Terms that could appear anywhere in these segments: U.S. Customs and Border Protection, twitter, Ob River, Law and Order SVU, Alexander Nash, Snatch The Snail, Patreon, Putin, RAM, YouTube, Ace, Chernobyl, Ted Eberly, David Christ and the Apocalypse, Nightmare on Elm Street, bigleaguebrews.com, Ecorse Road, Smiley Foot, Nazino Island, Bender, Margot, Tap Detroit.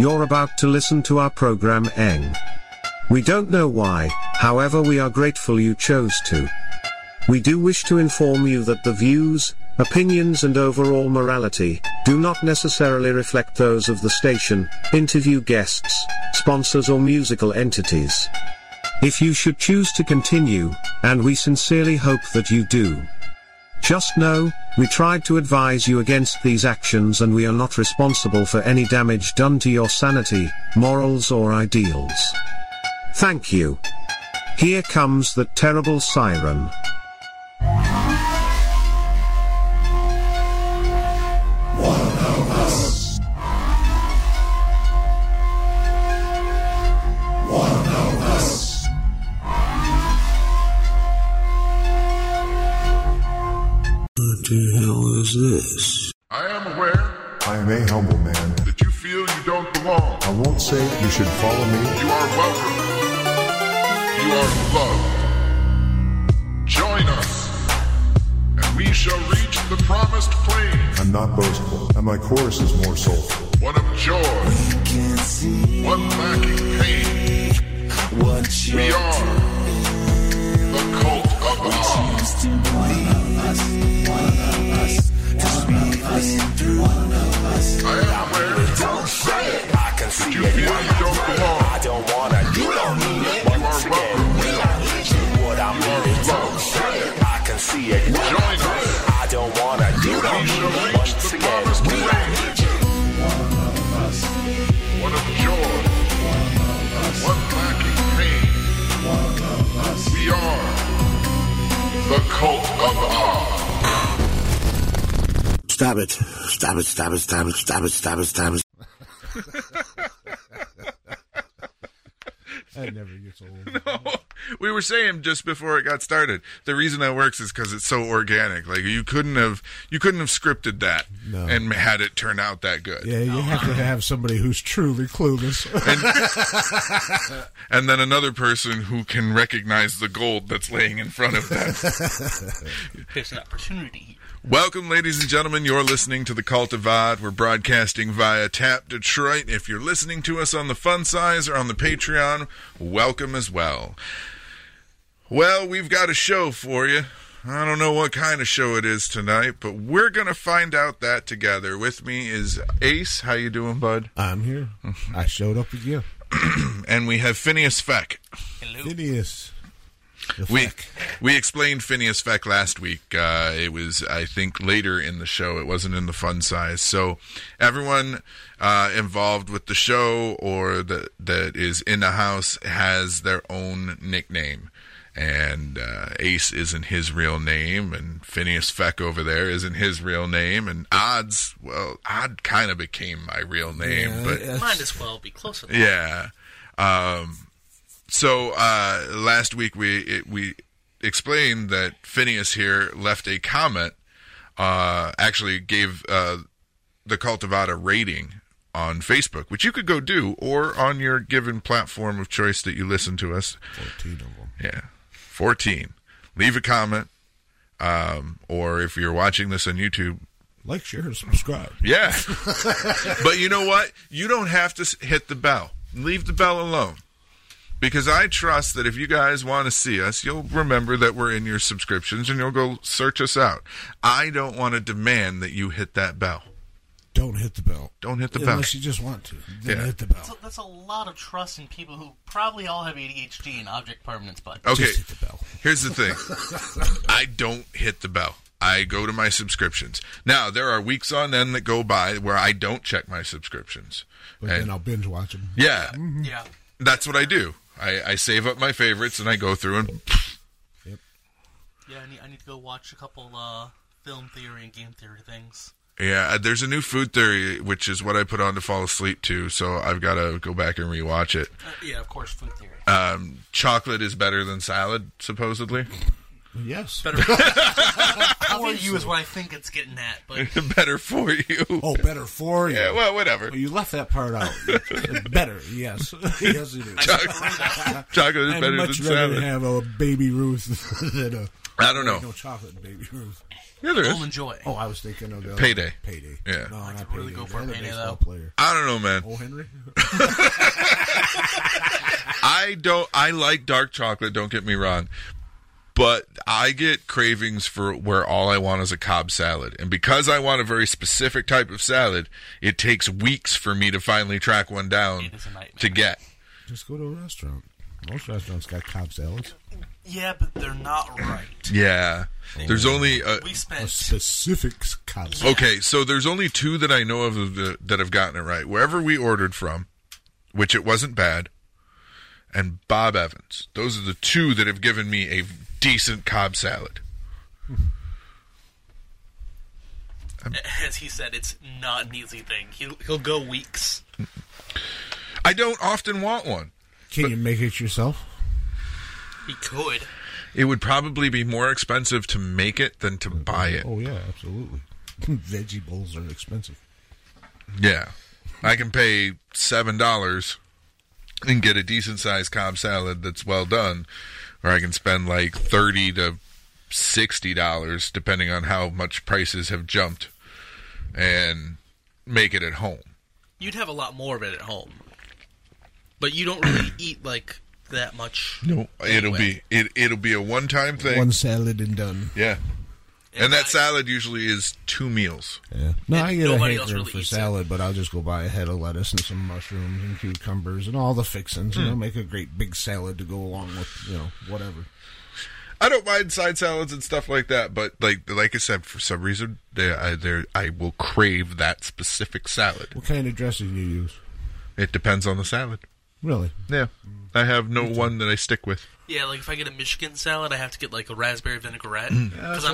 You're about to listen to our program Eng. We don't know why, however we are grateful you chose to. We do wish to inform you that the views, opinions and overall morality do not necessarily reflect those of the station, interview guests, sponsors or musical entities. If you should choose to continue, and we sincerely hope that you do, just know, we tried to advise you against these actions and we are not responsible for any damage done to your sanity, morals or ideals. Thank you. Here comes the terrible siren. What the hell is this? I am aware. I am a humble man. That you feel you don't belong. I won't say you should follow me. You are welcome. You are loved. Join us, and we shall reach the promised plain. I'm not boastful, and my chorus is more soulful. One of joy. We can see. One lacking pain. What we are. The cult of Odd. Stop it. Stop it. Stop it. Stop it. Stop it. Stop it. Stop it. That never gets old. No. We were saying just before it got started, the reason that works is because it's so organic. Like you couldn't have scripted that and had it turn out that good. Yeah, you have to have somebody who's truly clueless, and then another person who can recognize the gold that's laying in front of them. There's an opportunity. Welcome, ladies and gentlemen. You're listening to the Cult of Odd. We're broadcasting via Tap Detroit. If you're listening to us on the Fun Size or on the Patreon, welcome as well. Well, we've got a show for you. I don't know what kind of show it is tonight, but we're gonna find out that together. With me is Ace. How you doing, bud? I'm here. I showed up again. And we have Phineas Feck. Hello, Phineas. We explained Phineas Feck last week. It was, I think, later in the show. It wasn't in the Fun Size. So everyone involved with the show or that is in the house has their own nickname. And Ace isn't his real name, and Phineas Feck over there isn't his real name, and Odd kind of became my real name. Yeah, but might as well be close enough. Yeah. So last week we explained that Phineas here left a comment, actually gave the Cult of Odd a rating on Facebook, which you could go do, or on your given platform of choice that you listen to us. 14 of them. Yeah, 14. Leave a comment, or if you're watching this on YouTube, like, share, and subscribe. Yeah. But you know what? You don't have to hit the bell. Leave the bell alone. Because I trust that if you guys want to see us, you'll remember that we're in your subscriptions and you'll go search us out. I don't want to demand that you hit that bell. Don't hit the bell. Don't hit the bell. Unless you just want to. Then hit the bell. That's a lot of trust in people who probably all have ADHD and object permanence, but okay. Just hit the bell. Here's the thing. I don't hit the bell. I go to my subscriptions. Now, there are weeks on end that go by where I don't check my subscriptions. But then I'll binge watch them. Yeah. Mm-hmm. Yeah. That's what I do. I save up my favorites, and I go through and... Yep. Yeah, I need to go watch a couple film theory and game theory things. Yeah, there's a new food theory, which is what I put on to fall asleep to, so I've got to go back and rewatch it. Yeah, of course, food theory. Chocolate is better than salad, supposedly. Yes. Better for you is what I think it's getting at. But. Better for you. Oh, better for you. Yeah, well, whatever. Well, you left that part out. Better, yes. Yes, it is. Chocolate is better than salad. I'd much rather have a Baby Ruth than a I don't know. No chocolate in Baby Ruth. Yeah, there is. We'll enjoy. Oh, I was thinking of the Payday. Payday. Yeah. No, I could really go for Payday, though. Player. I don't know, man. Oh, Henry? I like dark chocolate, don't get me wrong. But I get cravings for where all I want is a Cobb salad. And because I want a very specific type of salad, it takes weeks for me to finally track one down to get. Just go to a restaurant. Most restaurants got Cobb salads. Yeah, but they're not right. Yeah. There's only a specific Cobb salad. Okay, so there's only two that I know of that have gotten it right. Wherever we ordered from, which it wasn't bad, and Bob Evans. Those are the two that have given me a decent Cobb salad. As he said, it's not an easy thing. He'll go weeks. I don't often want one. Can you make it yourself? He could. It would probably be more expensive to make it than to buy it. Oh, yeah, absolutely. Veggie bowls are expensive. Yeah. I can pay $7 and get a decent-sized Cobb salad that's well done, or I can spend like $30 to $60, depending on how much prices have jumped, and make it at home. You'd have a lot more of it at home. But you don't really eat like that much. No, anyway. it'll be a one-time thing. One salad and done. Yeah, and that salad usually is two meals. Yeah, no, and I get a hankering really for salad, but I'll just go buy a head of lettuce and some mushrooms and cucumbers and all the fixings. You know, make a great big salad to go along with whatever. I don't mind side salads and stuff like that, but like I said, for some reason I will crave that specific salad. What kind of dressing do you use? It depends on the salad. Really? Yeah. I have no one that I stick with. Yeah, like if I get a Michigan salad, I have to get like a raspberry vinaigrette. Because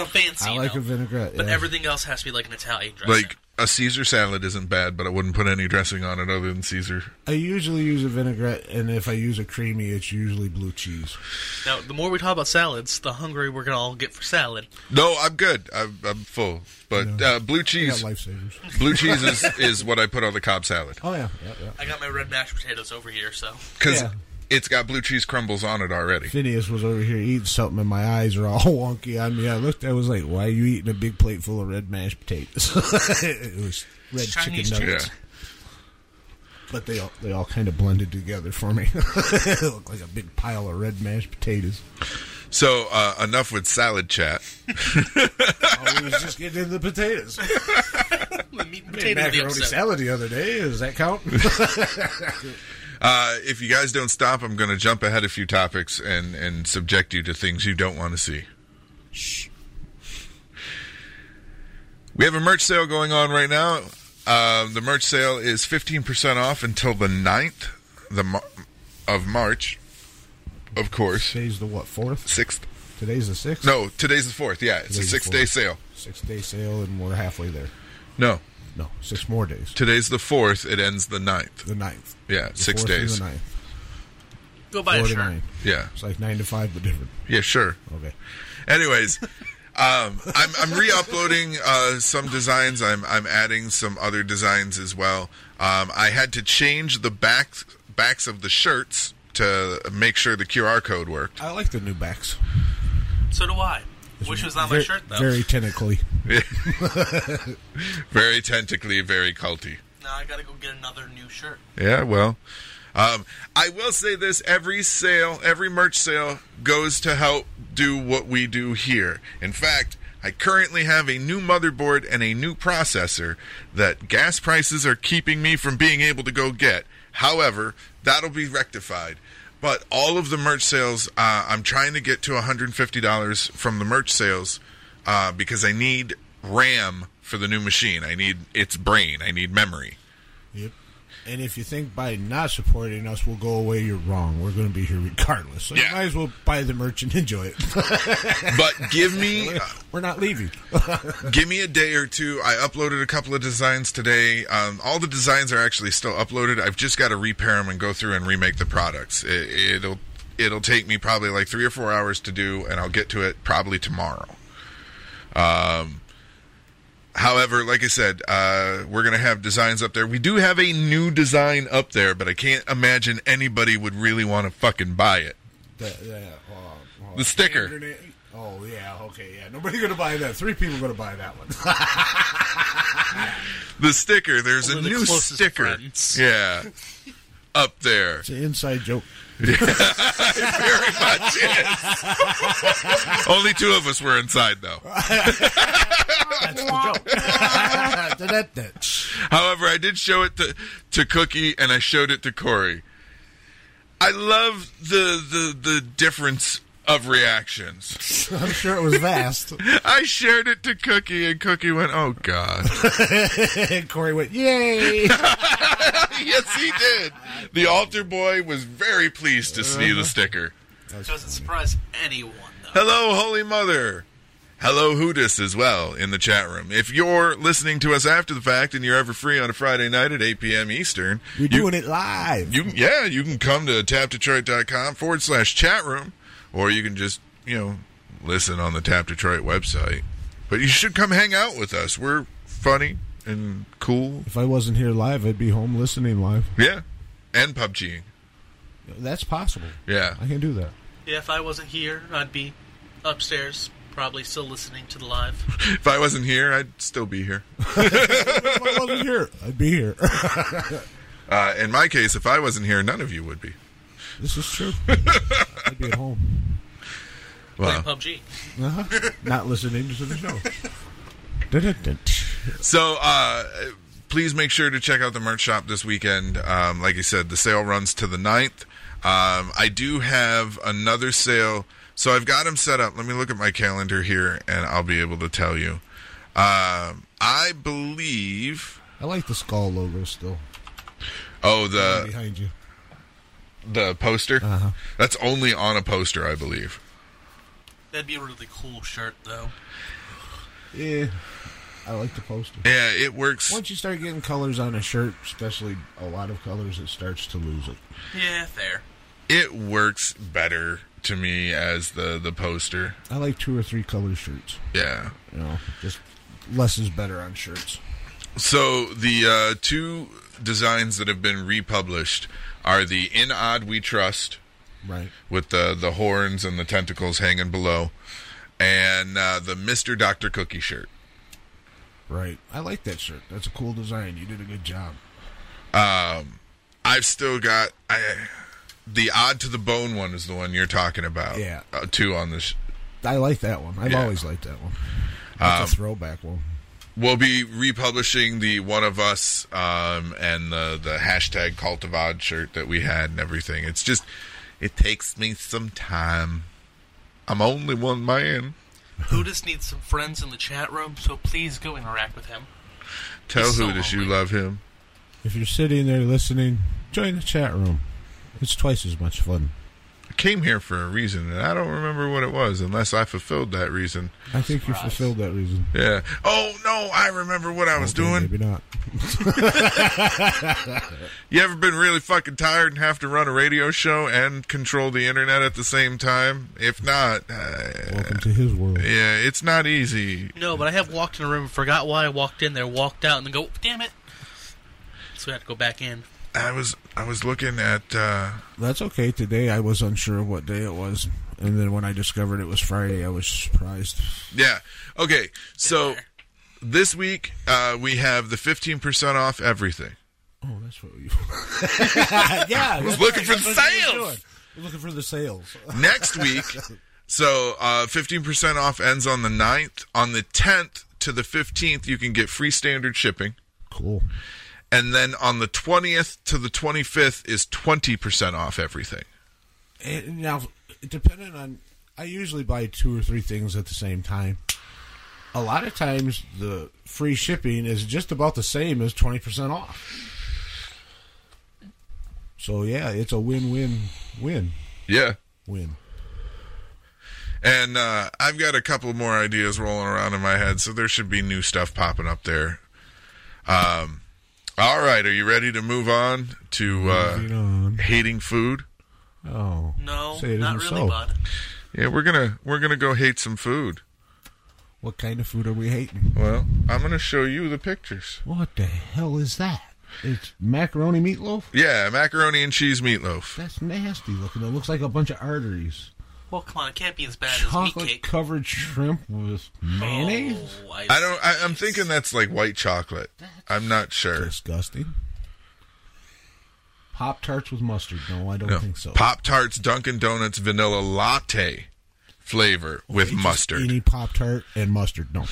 I'm fancy. I like a vinaigrette. Yeah. But everything else has to be like an Italian dressing. Like a Caesar salad isn't bad, but I wouldn't put any dressing on it other than Caesar. I usually use a vinaigrette, and if I use a creamy, it's usually blue cheese. Now, the more we talk about salads, the hungrier we're going to all get for salad. No, I'm good. I'm full. But blue cheese. I got lifesavers. Blue cheese is what I put on the Cobb salad. Oh, yeah. I got my red mashed potatoes over here, so. Because it's got blue cheese crumbles on it already. Phineas was over here eating something, and my eyes are all wonky on me. I looked, I was like, why are you eating a big plate full of red mashed potatoes? It was red Chinese chicken nuggets. Yeah. But they all kind of blended together for me. It looked like a big pile of red mashed potatoes. So, enough with salad chat. I was just getting into the potatoes. The meat and potatoes. Macaroni salad the other day. Does that count? If you guys don't stop, I'm going to jump ahead a few topics and subject you to things you don't want to see. Shh. We have a merch sale going on right now. The merch sale is 15% off until the 9th of March. Of course. Today's the what, 4th? 6th. Today's the 6th? No, today's the 4th, yeah. It's a six-day sale. 6-day sale, and we're halfway there. No, 6 more days. Today's the 4th. It ends the 9th. The 9th. Yeah, the 6 days. The 9th. Go buy a shirt. Yeah. It's like 9 to 5, but different. Yeah, sure. Okay. Anyways, I'm re-uploading some designs. I'm adding some other designs as well. I had to change the backs of the shirts to make sure the QR code worked. I like the new backs. So do I. Which was not very, my shirt, though. Very tentacly. Very tentacly, very culty. Now I gotta go get another new shirt. Yeah, well. I will say this, every merch sale goes to help do what we do here. In fact, I currently have a new motherboard and a new processor that gas prices are keeping me from being able to go get. However, that'll be rectified. But all of the merch sales, I'm trying to get to $150 from the merch sales because I need RAM for the new machine. I need its brain. I need memory. Yep. And if you think by not supporting us we'll go away, you're wrong. We're going to be here regardless. So you might as well buy the merch and enjoy it. But give me... We're not leaving. Give me a day or two. I uploaded a couple of designs today. All the designs are actually still uploaded. I've just got to repair them and go through and remake the products. It'll take me probably like 3 or 4 hours to do, and I'll get to it probably tomorrow. However, like I said, we're going to have designs up there. We do have a new design up there, but I can't imagine anybody would really want to fucking buy it. The sticker. Oh, yeah, okay, yeah. Nobody's going to buy that. Three people are going to buy that one. The sticker. There's a new sticker. Yeah. Up there. It's an inside joke. Yeah, it very much is. Only two of us were inside, though. That's the joke. However, I did show it to Cookie, and I showed it to Corey. I love the difference of reactions. I'm sure it was vast. I shared it to Cookie, and Cookie went, "Oh God!" And Corey went, "Yay!" Yes, he did. The altar boy was very pleased to see the sticker. Doesn't surprise anyone, though. Hello, Holy Mother. Hello, Hootis, as well, in the chat room. If you're listening to us after the fact and you're ever free on a Friday night at 8 p.m. Eastern... We're doing it live. You can come to tapdetroit.com/chatroom, or you can just, listen on the Tap Detroit website. But you should come hang out with us. We're funny and cool. If I wasn't here live, I'd be home listening live. Yeah, and PUBG. That's possible. Yeah. I can do that. Yeah, if I wasn't here, I'd be upstairs... probably still listening to the live. If I wasn't here, I'd still be here. If I wasn't here, I'd be here. In my case, if I wasn't here, none of you would be. This is true. I'd be at home. Wow. Playing PUBG. Uh-huh. Not listening to the show. So, please make sure to check out the merch shop this weekend. Like I said, the sale runs to the 9th. I do have another sale... So I've got them set up. Let me look at my calendar here, and I'll be able to tell you. I believe... I like the skull logo still. Oh, the... Right behind you. The poster? Uh-huh. That's only on a poster, I believe. That'd be a really cool shirt, though. Yeah. I like the poster. Yeah, it works. Once you start getting colors on a shirt, especially a lot of colors, it starts to lose it. Yeah, fair. It works better to me as the poster. I like 2 or 3 color shirts. Yeah. Just less is better on shirts. So the 2 designs that have been republished are the In Odd We Trust. Right. With the horns and the tentacles hanging below. And the Mr. Dr. Cookie shirt. Right. I like that shirt. That's a cool design. You did a good job. I've still got... The Odd to the Bone one is the one you're talking about. Yeah. Too on this. I like that one. I've always liked that one. That's a throwback one. We'll be republishing the One of Us and the hashtag Cult of Odd shirt that we had and everything. It's just, it takes me some time. I'm only one man. Hootis needs some friends in the chat room, so please go interact with him. Tell Hootis you love him. If you're sitting there listening, join the chat room. It's twice as much fun. I came here for a reason, and I don't remember what it was, unless I fulfilled that reason. I think Surprise. You fulfilled that reason. Yeah. Oh, no, I remember what I was doing. Maybe not. You ever been really fucking tired and have to run a radio show and control the internet at the same time? If not... welcome to his world. Yeah, it's not easy. No, but I have walked in a room and forgot why I walked in there, walked out, and then go, damn it. So I had to go back in. I was looking at... That's okay. Today I was unsure what day it was. And then when I discovered it was Friday, I was surprised. Yeah. Okay. So this week we have the 15% off everything. Oh, that's what we... Yeah. I was looking for the sales. I was looking for the sales. Next week. So 15% off ends on the 9th. On the 10th to the 15th, you can get free standard shipping. Cool. And then on the 20th to the 25th is 20% off everything. And now, depending on... I usually buy 2 or 3 things at the same time. A lot of times, the free shipping is just about the same as 20% off. So, yeah, it's a win-win-win. Yeah. Win. And I've got a couple more ideas rolling around in my head, so there should be new stuff popping up there. All right, are you ready to move on to hating food? Oh, no, not really, bud. Yeah, we're gonna go hate some food. What kind of food are we hating? Well, I'm gonna show you the pictures. What the hell is that? It's macaroni meatloaf? Yeah, macaroni and cheese meatloaf. That's nasty looking. It looks like a bunch of arteries. Well, come on, it can't be as bad as meat cake. Chocolate-covered shrimp with mayonnaise? Oh, I don't. I'm thinking that's like white chocolate. I'm not sure. Disgusting. Pop-Tarts with mustard. No, I don't think so. Pop-Tarts, Dunkin' Donuts, vanilla latte flavor with mustard. Any Pop-Tart and mustard. No.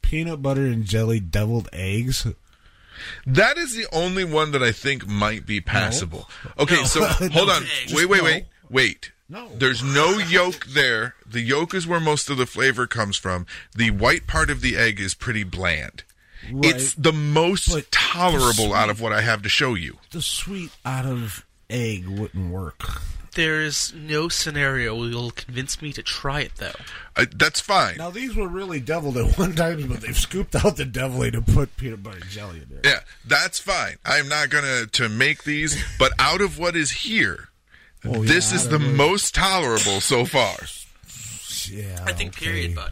Peanut butter and jelly deviled eggs. That is the only one that I think might be passable. No. Okay, so hold on. Wait. No. There's no yolk there. The yolk is where most of the flavor comes from. The white part of the egg is pretty bland. Right. It's the most tolerable out of what I have to show you. The sweet out of egg wouldn't work. There is no scenario you'll convince me to try it, though. That's fine. Now, these were really deviled at one time, but they've scooped out the deviling to put peanut butter and jelly in there. Yeah, that's fine. I'm not going to make these, but out of what is here, this is the most tolerable so far. Yeah, I think, period, bud.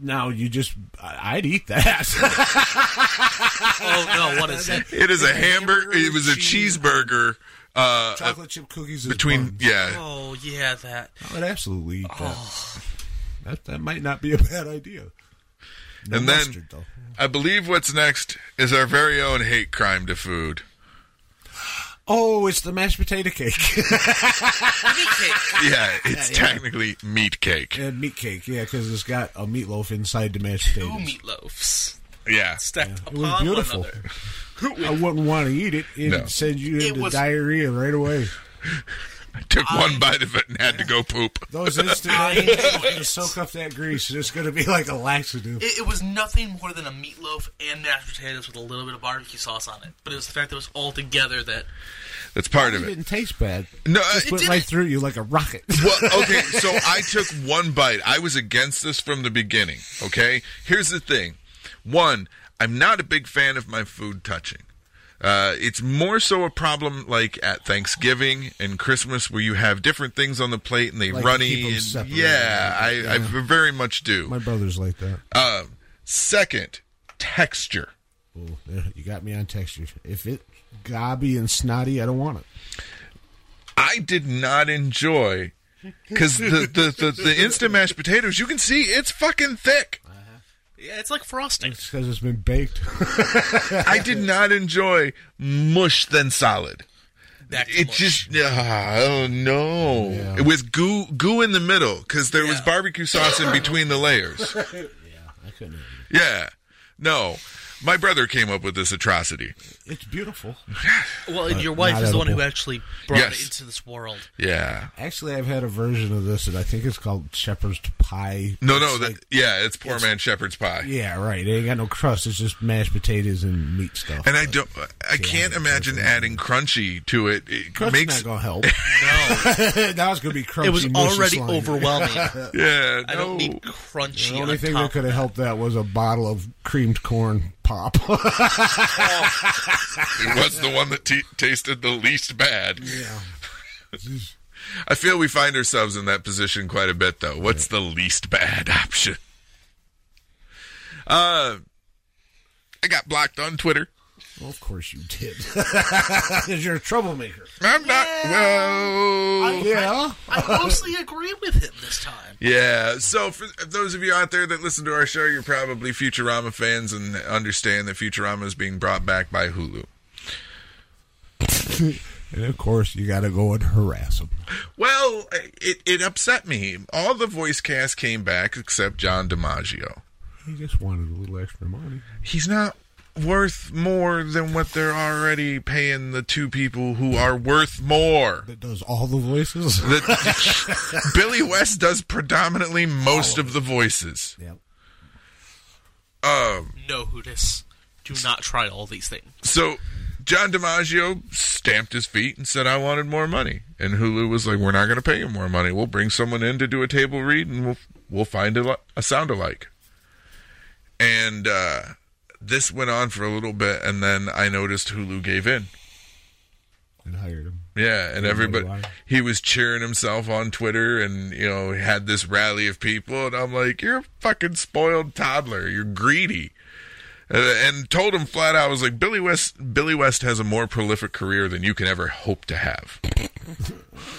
Now, I'd eat that. Oh, no, what is it? It is a hamburger. It was a cheeseburger. Chocolate chip cookies. Oh, yeah, that. I would absolutely eat that. That might not be a bad idea. No and mustard, then, though. I believe what's next is our very own hate crime to food. Oh, it's the mashed potato cake. Meat cake. Yeah, it's technically meat cake. And meat cake, yeah, because it's got a meatloaf inside the mashed potatoes. 2 meatloaves. Yeah. Stacked upon one another. It was beautiful. I wouldn't want to eat it. It would send you into diarrhea right away. I took one bite of it and had to go poop. Those instant eggs to soak up that grease. It's going to be like a laxative. It was nothing more than a meatloaf and mashed potatoes with a little bit of barbecue sauce on it. But it was the fact that it was all together that's part of it. It didn't taste bad. No, it went right through you like a rocket. Well, okay, so I took one bite. I was against this from the beginning, okay? Here's the thing. One, I'm not a big fan of my food touching. It's more so a problem like at Thanksgiving and Christmas where you have different things on the plate and they like runny. And, I very much do. My brother's like that. Second, texture. Ooh, you got me on texture. If it's gobby and snotty, I don't want it. I did not enjoy because the instant mashed potatoes, you can see it's fucking thick. Yeah, it's like frosting. It's because it's been baked. I did not enjoy mush then solid. With goo in the middle because there was barbecue sauce in between the layers. Yeah, I couldn't. Yeah, no, my brother came up with this atrocity. It's beautiful. Well, and your wife is the one who actually brought it into this world. Yeah, actually, I've had a version of this, and I think it's called shepherd's pie. It's poor man shepherd's pie. Yeah, right. It ain't got no crust. It's just mashed potatoes and meat stuff. And I can't imagine adding crunchy to it. Crunchy's not gonna help. No, now it's gonna be crunchy. It was already overwhelming. Yeah, I don't need crunchy. The only thing that could have helped that was a bottle of creamed corn pop. It was the one that tasted the least bad. Yeah. I feel we find ourselves in that position quite a bit, though. What's the least bad option? I got blocked on Twitter. Well, of course you did. Because you're a troublemaker. I'm not. Well, I mostly agree with him this time. Yeah. So for those of you out there that listen to our show, you're probably Futurama fans and understand that Futurama is being brought back by Hulu. And of course, you got to go and harass him. Well, it upset me. All the voice cast came back except John DiMaggio. He just wanted a little extra money. He's not worth more than what they're already paying the two people who are worth more. That does all the voices? Billy West does predominantly most of the voices. Yep. No, Hootis. Do not try all these things. So, John DiMaggio stamped his feet and said, I wanted more money. And Hulu was like, we're not going to pay you more money. We'll bring someone in to do a table read and we'll find a sound-alike. And, this went on for a little bit, and then I noticed Hulu gave in. And hired him. Yeah, and everybody... He was cheering himself on Twitter and, had this rally of people, and I'm like, you're a fucking spoiled toddler. You're greedy. and told him flat out, I was like, Billy West has a more prolific career than you can ever hope to have.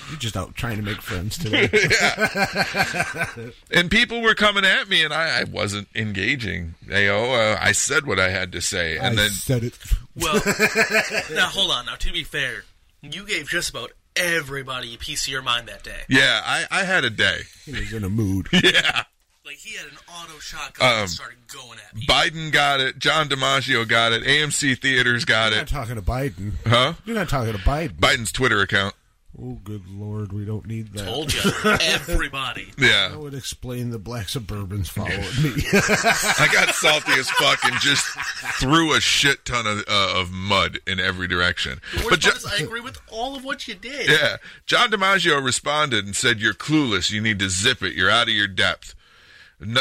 You're just out trying to make friends today. And people were coming at me, and I wasn't engaging. I said what I had to say. And I said it. Well, now, hold on. Now, to be fair, you gave just about everybody a piece of your mind that day. Yeah, I had a day. He was in a mood. Yeah. Like, he had an auto shotgun and started going at me. Biden got it. John DiMaggio got it. AMC Theaters got it. You're not talking to Biden. Huh? You're not talking to Biden. Biden's Twitter account. Oh, good Lord, we don't need that. Told you. Everybody. Yeah. That would explain the black Suburbans following me. I got salty as fuck and just threw a shit ton of mud in every direction. But I agree with all of what you did. Yeah. John DiMaggio responded and said, "You're clueless. You need to zip it. You're out of your depth.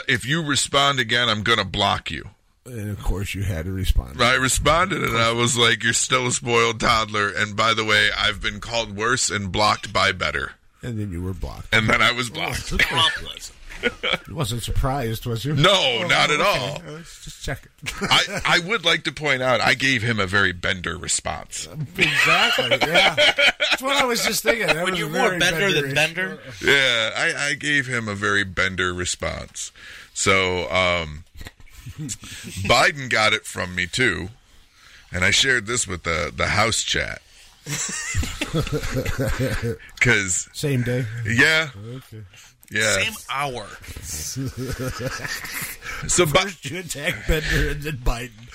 If you respond again, I'm going to block you." And, of course, you had to respond. I responded, and I was like, "You're still a spoiled toddler, and by the way, I've been called worse and blocked by better." And then you were blocked. And then I was blocked. You wasn't surprised, was you? No, not at all. Let's just check it. I would like to point out, I gave him a very Bender response. Exactly, yeah. That's what I was just thinking. That when you're more Bender than Bender? Yeah, I gave him a very Bender response. So, Biden got it from me too, and I shared this with the house chat. Cause same day, yeah, okay. Yeah, same hour. So first you attack Bender and then Biden.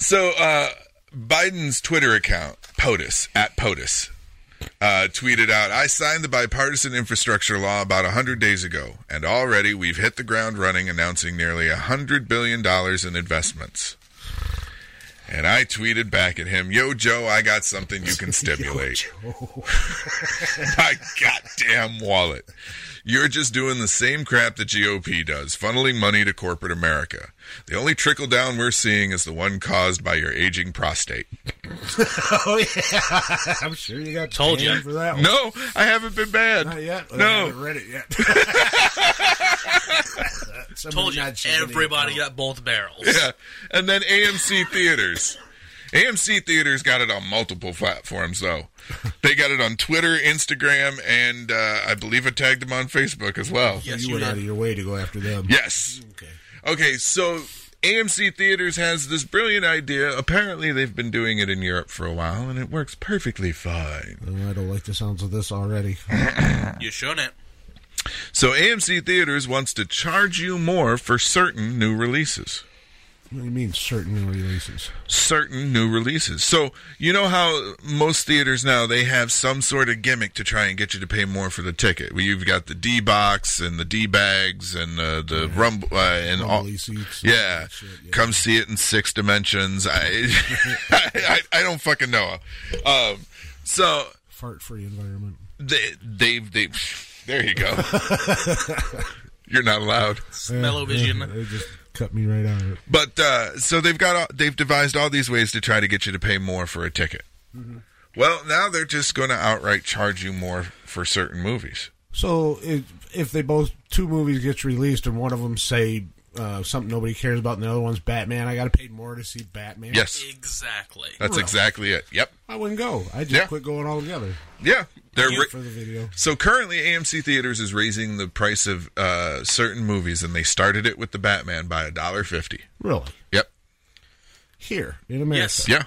So Biden's Twitter account, POTUS at POTUS, tweeted out, "I signed the bipartisan infrastructure law about 100 days ago, and already we've hit the ground running, announcing nearly $100 billion in investments." And I tweeted back at him, "Yo, Joe, I got something you can stimulate." My goddamn wallet. "You're just doing the same crap the GOP does, funneling money to corporate America. The only trickle-down we're seeing is the one caused by your aging prostate." Oh, yeah. I'm sure you got told you for that one. No, I haven't been bad. Not yet. No. I haven't read it yet. Told you, everybody got both barrels. Yeah. And then AMC Theaters. AMC Theaters got it on multiple platforms, though. They got it on Twitter, Instagram, and I believe I tagged them on Facebook as well. Yes, you went out of your way to go after them. Yes. Okay, so AMC Theaters has this brilliant idea. Apparently, they've been doing it in Europe for a while, and it works perfectly fine. Oh, I don't like the sounds of this already. You shouldn't. So AMC Theaters wants to charge you more for certain new releases. What do you mean, certain new releases? Certain new releases. So, you know how most theaters now, they have some sort of gimmick to try and get you to pay more for the ticket. Well, you've got the D-Box and the D-Bags and the rumble and all. Yeah. Come see it in 6 dimensions. I don't fucking know. So fart-free environment. They there you go. You're not allowed. Smell-o-vision. They just cut me right out of it. But so they've devised all these ways to try to get you to pay more for a ticket. Mm-hmm. Well, now they're just going to outright charge you more for certain movies. So if they both 2 movies gets released and one of them say something nobody cares about and the other one's Batman, I got to pay more to see Batman. Yes, exactly. That's exactly it. Yep. I wouldn't go. I just quit going altogether. Yeah. For the video. So currently, AMC Theaters is raising the price of certain movies, and they started it with the Batman by $1.50. Really? Yep. Here in America. Yes. Yeah.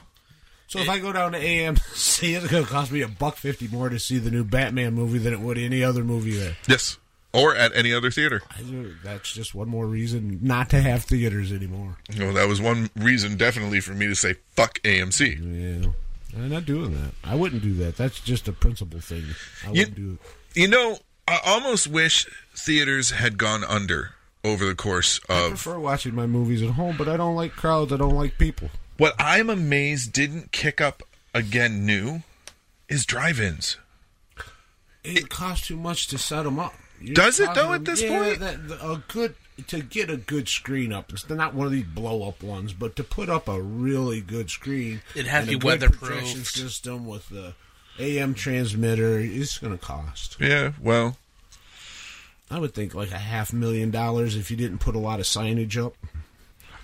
So if I go down to AMC, it's going to cost me $1.50 more to see the new Batman movie than it would any other movie there. Yes. Or at any other theater. That's just one more reason not to have theaters anymore. No, that was one reason definitely for me to say fuck AMC. Yeah. I'm not doing that. I wouldn't do that. That's just a principle thing. I wouldn't do it. You know, I almost wish theaters had gone under over the course of... I prefer watching my movies at home, but I don't like crowds. I don't like people. What I'm amazed didn't kick up again new is drive-ins. It costs too much to set them up. Does it, though, at this point? To get a good screen up, it's not one of these blow-up ones, but to put up a really good screen, it has to be weatherproof projection system with the AM transmitter. It's going to cost. Yeah, well, I would think like $500,000 if you didn't put a lot of signage up.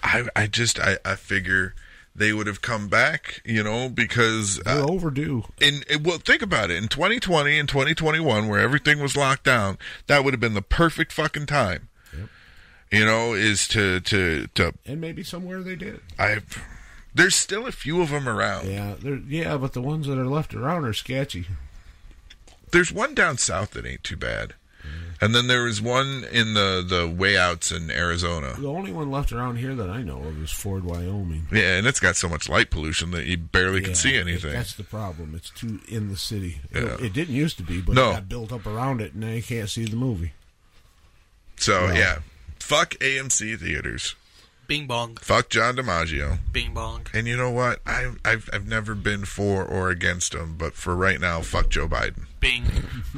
I figure they would have come back, you know, because we're overdue. Well, think about it. In 2020 and 2021, where everything was locked down, that would have been the perfect fucking time. Yep. You know, is to and maybe somewhere they did. There's still a few of them around. Yeah, but the ones that are left around are sketchy. There's one down south that ain't too bad. And then there was one in the way outs in Arizona. The only one left around here that I know of is Ford, Wyoming. Yeah, and it's got so much light pollution that you barely can see anything. That's the problem. It's too in the city. Yeah. It didn't used to be, but it got built up around it, and now you can't see the movie. So, yeah. Fuck AMC Theaters. Bing bong. Fuck John DiMaggio. Bing bong. And you know what? I've never been for or against him, but for right now, fuck Joe Biden. Bing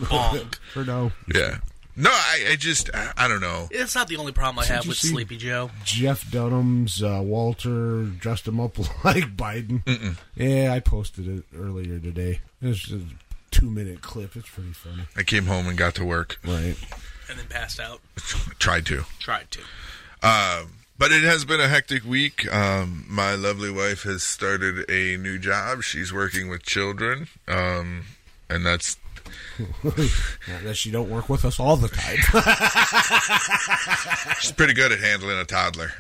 bong. Or no. Yeah. No, I don't know. It's not the only problem I have with Sleepy Joe. Jeff Dunham's Walter dressed him up like Biden. Mm-mm. Yeah, I posted it earlier today. It's a 2-minute clip. It's pretty funny. I came home and got to work. Right. And then passed out. Tried to. But it has been a hectic week. My lovely wife has started a new job. She's working with children, and that's... Unless you don't work with us all the time. She's pretty good at handling a toddler.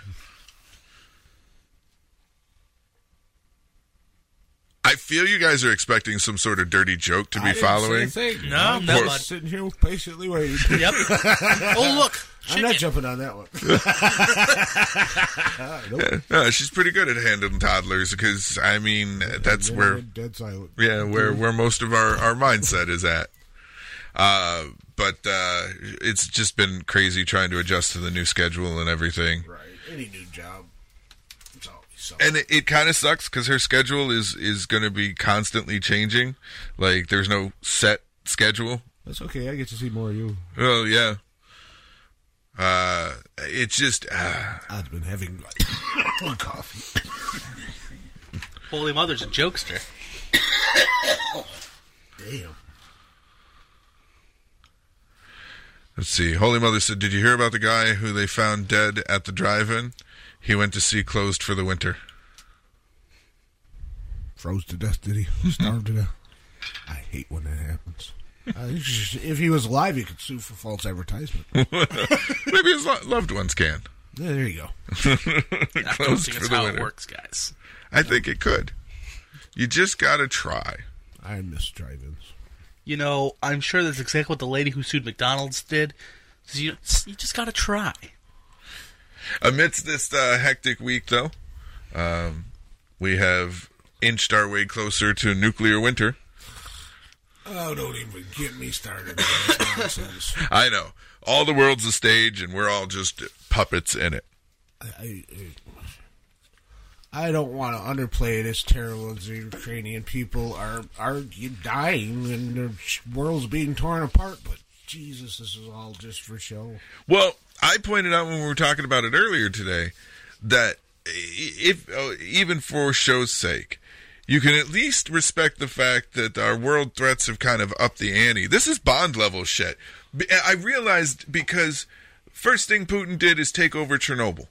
I feel you guys are expecting some sort of dirty joke to be following. No, I'm not sitting here patiently waiting. Yep. Oh, look. Chicken. I'm not jumping on that one. Nope. Yeah, no, she's pretty good at handling toddlers because, I mean, that's where dead silent. Yeah, where most of our mindset is at. But it's just been crazy trying to adjust to the new schedule and everything. Right. Any new job. And it kind of sucks because her schedule is going to be constantly changing. Like, there's no set schedule. That's okay. I get to see more of you. Oh, yeah. It's just... I've been having one coffee. Holy mother's a jokester. Damn. Let's see. Holy Mother said, did you hear about the guy who they found dead at the drive-in? He went to sea closed for the winter. Froze to death, did he? Starved to death. I hate when that happens. If he was alive, he could sue for false advertisement. Maybe his loved ones can. Yeah, there you go. I don't think that's how it works, guys. I think it could. You just gotta try. I miss drive-ins. You know, I'm sure that's exactly what the lady who sued McDonald's did. You just gotta try. Amidst this hectic week, though, we have inched our way closer to nuclear winter. Oh, don't even get me started. I know. All the world's a stage, and we're all just puppets in it. I don't want to underplay it. It's terrible. The Ukrainian people are dying, and the world's being torn apart, but Jesus, this is all just for show. Well, I pointed out when we were talking about it earlier today that if even for show's sake, you can at least respect the fact that our world threats have kind of upped the ante. This is Bond level shit. I realized because first thing Putin did is take over Chernobyl.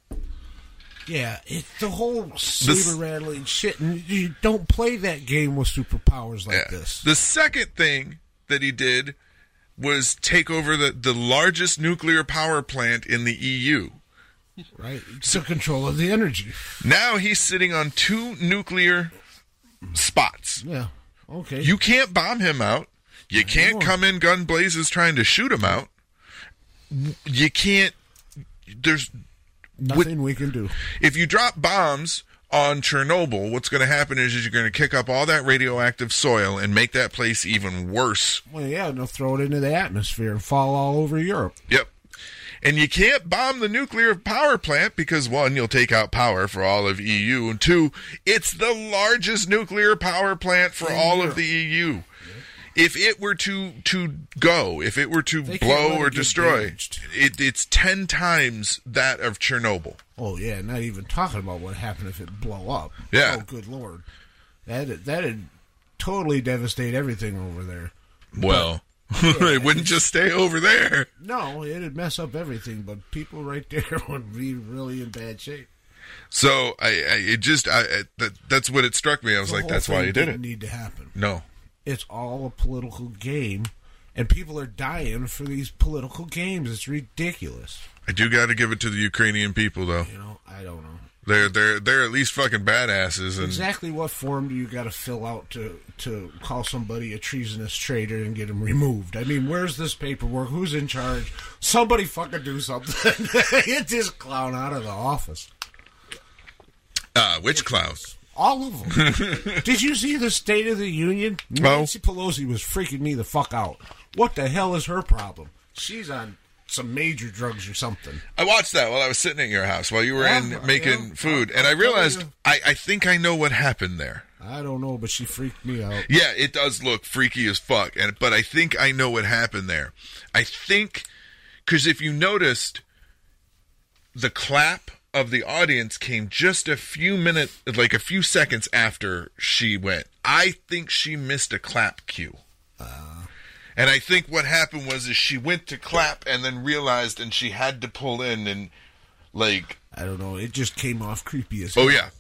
Yeah, it's the whole saber-rattling shit. And you don't play that game with superpowers like this. The second thing that he did was take over the largest nuclear power plant in the EU. Right. So control of the energy. Now he's sitting on 2 nuclear spots. Yeah. Okay. You can't bomb him out. You can't come in gun blazes trying to shoot him out. You can't... There's... Nothing we can do. If you drop bombs on Chernobyl, what's going to happen is you're going to kick up all that radioactive soil and make that place even worse. Well, yeah, and they'll throw it into the atmosphere and fall all over Europe. Yep. And you can't bomb the nuclear power plant because, 1, you'll take out power for all of EU, and 2, it's the largest nuclear power plant for all of the EU. Yep. If it were to go, if it were to blow or destroy, it's 10 times that of Chernobyl. Oh, yeah, not even talking about what happened if it blow up. Yeah. Oh, good Lord. That'd totally devastate everything over there. Well, it wouldn't just stay over there. No, it'd mess up everything, but people right there would be really in bad shape. So that's what it struck me. I was like, that's why you did it. Didn't need to happen. No, it's all a political game, and people are dying for these political games. It's ridiculous. I do got to give it to the Ukrainian people, though. You know, I don't know. They're at least fucking badasses. And exactly what form do you got to fill out to call somebody a treasonous traitor and get him removed? I mean, where's this paperwork? Who's in charge? Somebody fucking do something. Get this clown out of the office. Which clown? All of them. Did you see the State of the Union? Nancy Pelosi was freaking me the fuck out. What the hell is her problem? She's on some major drugs or something. I watched that while I was sitting at your house while you were making food, and I realized I think I know what happened there. I don't know, but she freaked me out. Yeah, it does look freaky as fuck, but I think I know what happened there. I think, because if you noticed, the clap of the audience came just a few seconds after she went. I think she missed a clap cue. And I think what happened was she went to clap and then realized, and she had to pull in and, like... I don't know. It just came off creepy as hell. Oh, yeah.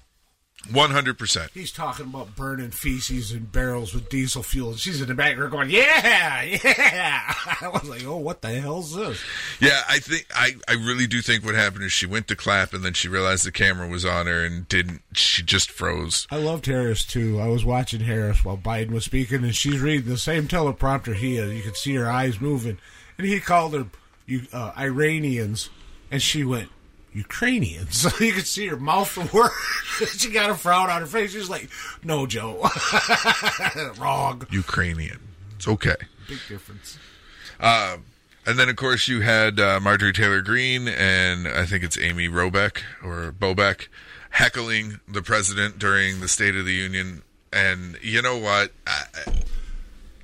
100%. He's talking about burning feces and barrels with diesel fuel, and she's in the back going, yeah, yeah. I was like, oh, what the hell's this? Yeah, I think I really do think what happened is she went to clap, and then she realized the camera was on her and didn't. She just froze. I loved Harris, too. I was watching Harris while Biden was speaking, and she's reading the same teleprompter he is. You could see her eyes moving. And he called her Iranians, and she went, Ukrainians. So you could see her mouth the word. She got a frown on her face. She's like, no, Joe. Wrong. Ukrainian. It's okay. Big difference. And then, of course, you had Marjorie Taylor Greene and I think it's Amy Bobek heckling the president during the State of the Union. And you know what?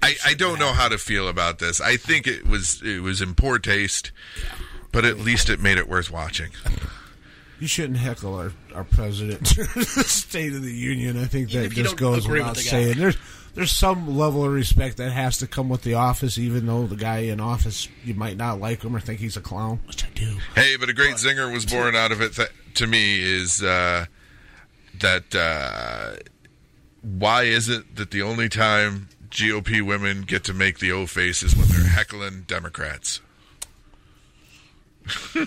I don't know how to feel about this. I think it was in poor taste. Yeah. But at least it made it worth watching. You shouldn't heckle our president during the State of the Union. I think that just goes without saying. There's some level of respect that has to come with the office, even though the guy in office, you might not like him or think he's a clown, which I do. Hey, but a great zinger was born out of it, to me, is why is it that the only time GOP women get to make the O face is when they're heckling Democrats? So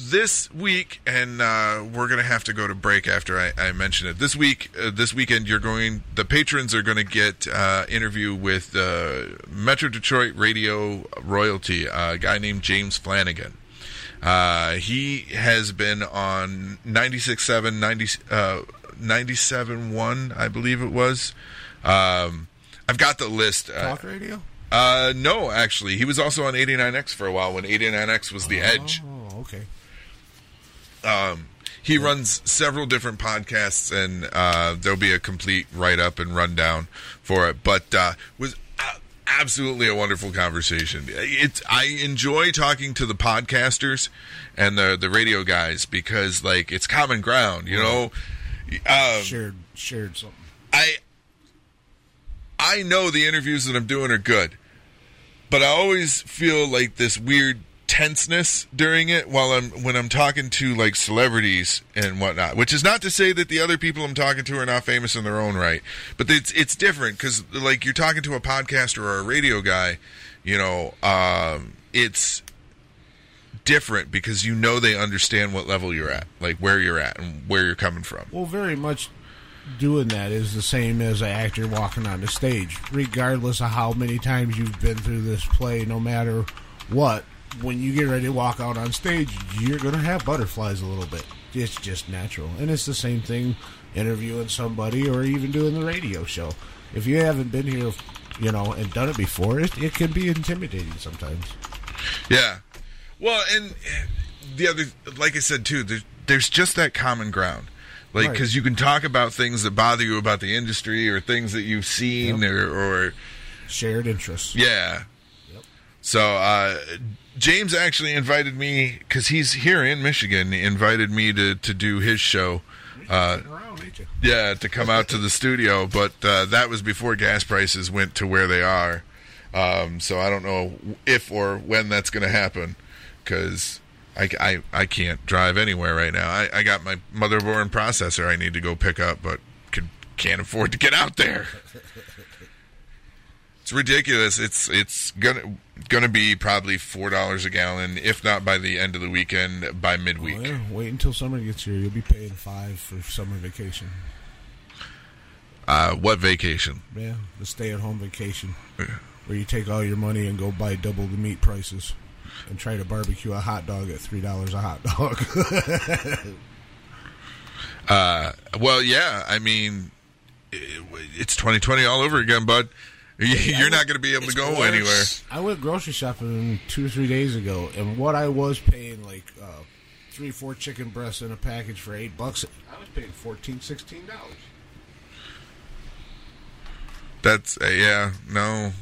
this week, and we're gonna have to go to break after I mention it. This week, this weekend, the patrons are gonna get interview with Metro Detroit radio royalty, a guy named James Flanagan. He has been on 96.7, 97.1, I believe it was. I've got the list. Talk radio? No, actually. He was also on 89X for a while when 89X was the Edge. Oh, okay. He runs several different podcasts, and there'll be a complete write-up and rundown for it. But was absolutely a wonderful conversation. I enjoy talking to the podcasters and the radio guys because, like, it's common ground, you know? Shared something. I know the interviews that I'm doing are good, but I always feel like this weird tenseness during it when I'm talking to like celebrities and whatnot, which is not to say that the other people I'm talking to are not famous in their own right, but it's different because like you're talking to a podcaster or a radio guy, you know, it's different because you know they understand what level you're at, like where you're at and where you're coming from. Well, very much. Doing that is the same as an actor walking on the stage. Regardless of how many times you've been through this play, no matter what, when you get ready to walk out on stage, you're going to have butterflies a little bit. It's just natural. And it's the same thing interviewing somebody or even doing the radio show. If you haven't been here, you know, and done it before, it can be intimidating sometimes. Yeah. Well, and the other, like I said, too, there's just that common ground. Like, because you can talk about things that bother you about the industry or things that you've seen or shared interests. Yeah. Yep. So James actually invited me, because he's here in Michigan, invited me to do his show. To come out to the studio. But that was before gas prices went to where they are. So I don't know if or when that's going to happen, because I can't drive anywhere right now. I got my motherboard and processor I need to go pick up, but can't afford to get out there. It's ridiculous. It's gonna be probably $4 a gallon, if not by the end of the weekend, by midweek. Oh, yeah. Wait until summer gets here. You'll be paying $5 for summer vacation. What vacation? Yeah, the stay-at-home vacation, where you take all your money and go buy double the meat prices and try to barbecue a hot dog at $3 a hot dog. Well, yeah, I mean, it's 2020 all over again, bud. You're not going to be able to go anywhere. I went grocery shopping 2 or 3 days ago, and what I was paying, like, 3-4 chicken breasts in a package for $8, I was paying $14-$16. That's yeah, no,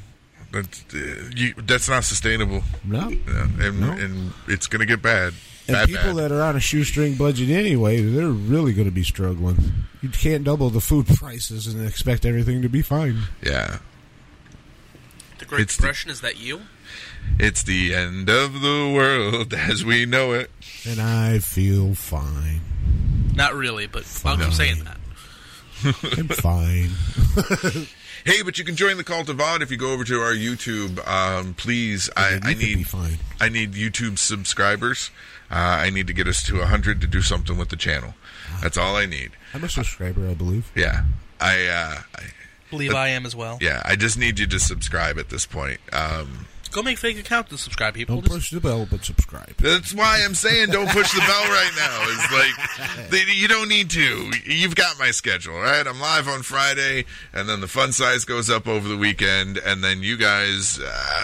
that's not sustainable. No, yeah, and it's going to get bad. And people that are on a shoestring budget anyway, they're really going to be struggling. You can't double the food prices and expect everything to be fine. Yeah. The Great Depression, is that you? It's the end of the world as we know it. And I feel fine. Not really, but I'm saying that. I'm fine. Hey, but you can join the cult of Odd if you go over to our YouTube. Please, I need YouTube subscribers. I need to get us to 100 to do something with the channel. That's all I need. I'm a subscriber, I believe. Yeah. I believe I am as well. Yeah, I just need you to subscribe at this point. Go make fake accounts and subscribe, people. Don't push the bell, but subscribe. That's why I'm saying don't push the bell right now. It's like, you don't need to. You've got my schedule, right? I'm live on Friday, and then the fun size goes up over the weekend, and then you guys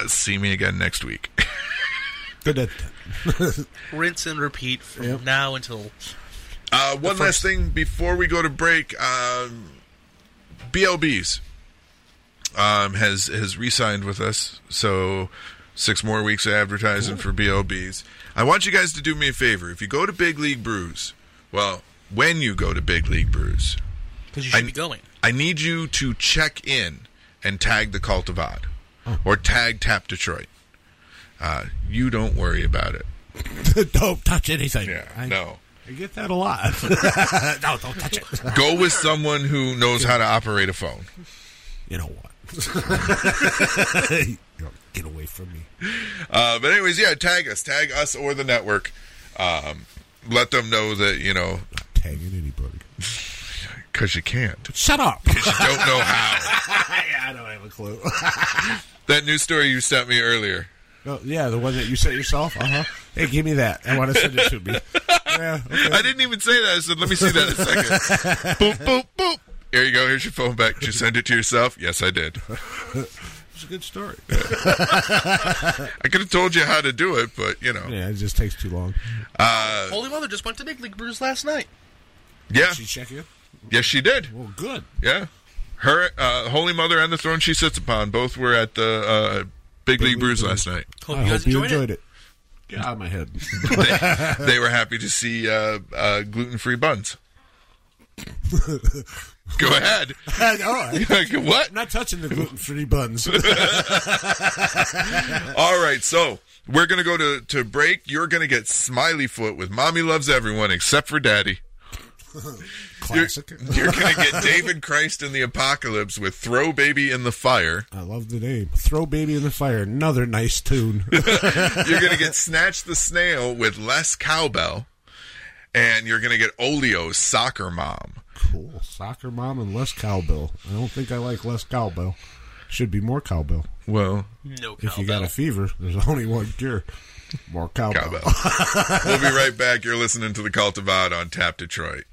see me again next week. Rinse and repeat from now until... one last thing before we go to break... BLBs has re-signed with us, so 6 more weeks of advertising for BLBs. I want you guys to do me a favor. If you go to Big League Brews, when you go to Big League Brews, because you should be going, I need you to check in and tag the Cult of Odd or tag Tap Detroit. You don't worry about it. Don't touch anything. Yeah, no. I get that a lot. No, don't touch it. Go with someone who knows how to operate a phone. You know what? Get away from me. But anyways, yeah, tag us or the network. Let them know that, you know. Not tagging anybody. Because you can't. Shut up. Because you don't know how. Yeah, I don't have a clue. That news story you sent me earlier. Oh, yeah, the one that you sent yourself? Uh-huh. Hey, give me that. I want to send it to me. Yeah, okay. I didn't even say that. I said, let me see that in a second. Boop, boop, boop. Here you go. Here's your phone back. Did you send it to yourself? Yes, I did. It's a good story. I could have told you how to do it, but, you know. Yeah, it just takes too long. Holy Mother just went to Big League Brews last night. Yeah. Did she check in? Yes, she did. Well, good. Yeah. Her, Holy Mother and the throne she sits upon both were at the... Big League Brews last night. Hope you guys enjoyed it. Get out of my head. They were happy to see gluten-free buns. Go ahead. Like, what? I'm not touching the gluten-free buns. All right, so we're going to go to break. You're going to get Smiley Foot with Mommy Loves Everyone Except for Daddy. Classic. You're going to get David Christ in the Apocalypse with Throw Baby in the Fire. I love the name. Throw Baby in the Fire. Another nice tune. You're going to get Snatch the Snail with Less Cowbell. And you're going to get Olio's Soccer Mom. Cool. Soccer Mom and Less Cowbell. I don't think I like Less Cowbell. Should be more cowbell. Well, no cowbell. If you got a fever, there's only one cure. More cowbell. We'll be right back. You're listening to The Cult of Odd on Tap Detroit.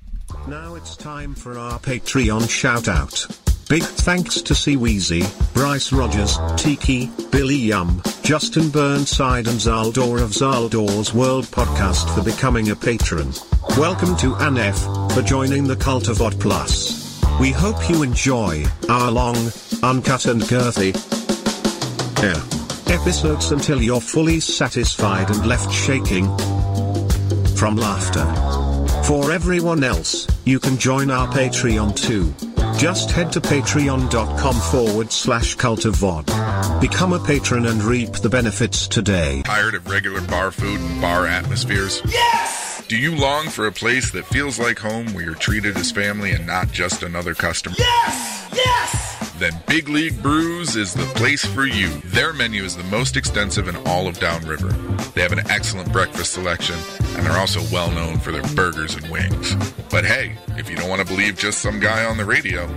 Now it's time for our Patreon shout-out. Big thanks to Seaweezy, Bryce Rogers, Tiki, Billy Yum, Justin Burnside and Zaldor of Zaldor's World Podcast for becoming a patron. Welcome to Anef, for joining the Cult of Odd Plus. We hope you enjoy our long, uncut and girthy episodes until you're fully satisfied and left shaking from laughter. For everyone else, you can join our Patreon too. Just head to patreon.com/cultofod. Become a patron and reap the benefits today. Tired of regular bar food and bar atmospheres? Yes! Do you long for a place that feels like home, where you're treated as family and not just another customer? Yes! Yes! Then Big League Brews is the place for you. Their menu is the most extensive in all of Downriver. They have an excellent breakfast selection, and they're also well known for their burgers and wings. But hey, if you don't want to believe just some guy on the radio,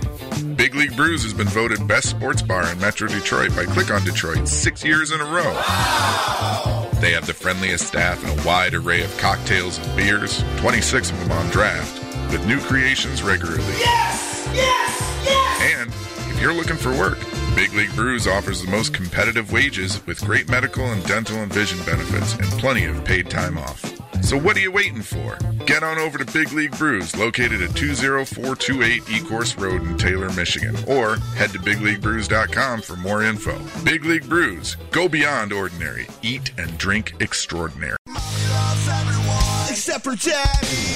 Big League Brews has been voted best sports bar in Metro Detroit by Click on Detroit 6 years in a row. Wow! They have the friendliest staff and a wide array of cocktails and beers, 26 of them on draft, with new creations regularly. Yes! Yes! Yes! And if you're looking for work, Big League Brews offers the most competitive wages with great medical and dental and vision benefits and plenty of paid time off. So what are you waiting for? Get on over to Big League Brews, located at 20428 Ecorse Road in Taylor, Michigan, or head to bigleaguebrews.com for more info. Big League Brews, go beyond ordinary. Eat and drink extraordinary. Except for Daddy.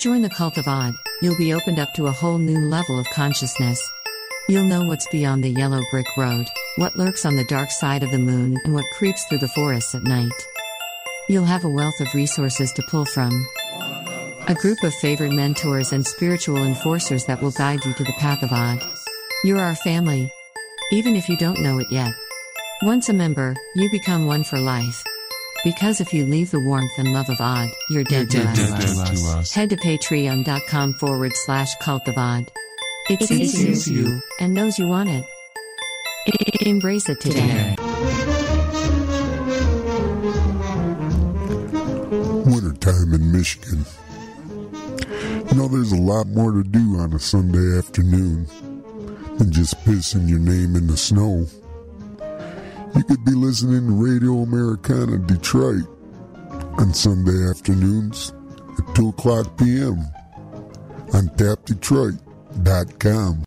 Join the cult of Odd, you'll be opened up to a whole new level of consciousness. You'll know what's beyond the yellow brick road, what lurks on the dark side of the moon, and what creeps through the forests at night. You'll have a wealth of resources to pull from. A group of favored mentors and spiritual enforcers that will guide you to the path of Odd. You're our family, even if you don't know it yet. Once a member, you become one for life. Because if you leave the warmth and love of Odd, you're dead to us. Head to patreon.com/cult of Odd. It's easy to you, and knows you want it. Embrace it today. Wintertime in Michigan. You know, there's a lot more to do on a Sunday afternoon than just pissing your name in the snow. You could be listening to Radio Americana Detroit on Sunday afternoons at 2:00 p.m. on tapdetroit.com.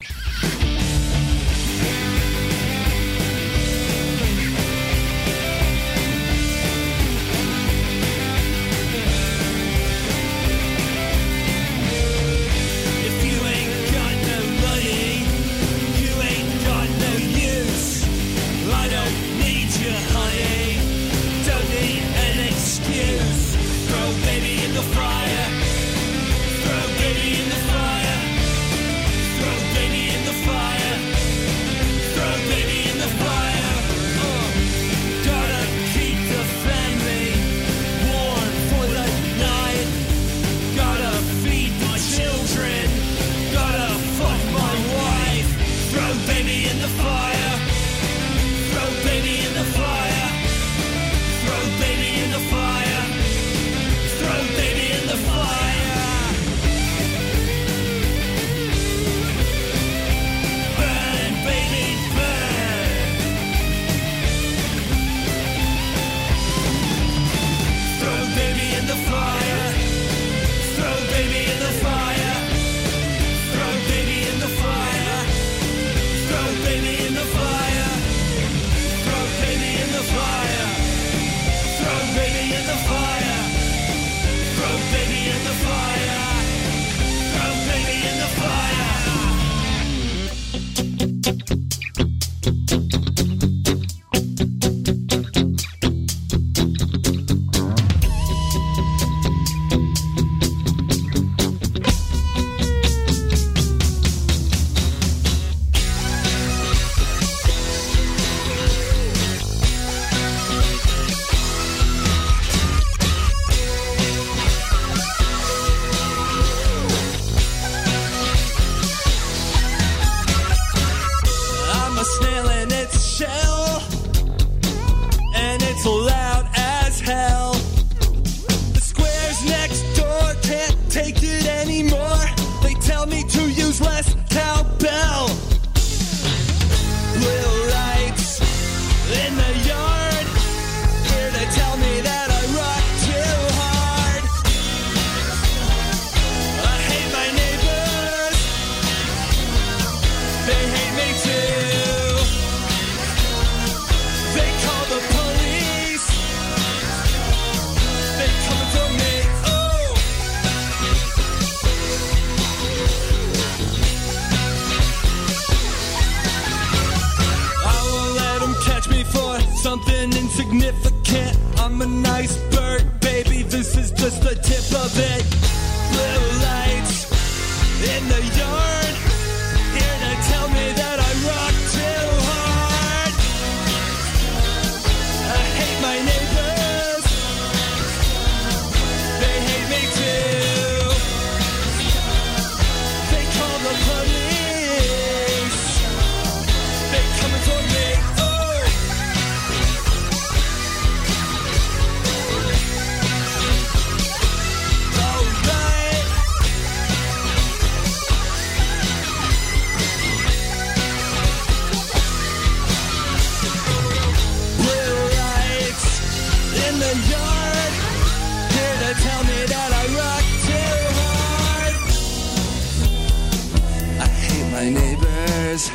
liars.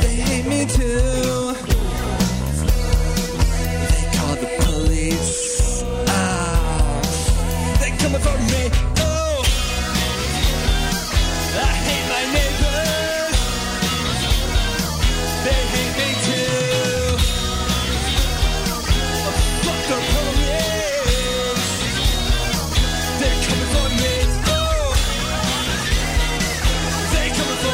They hate me too. They call the police. Ah, they're coming for me. Oh, I hate my neighbor. They hate me too. Oh, fuck the police. They're coming for me. Oh, they coming for.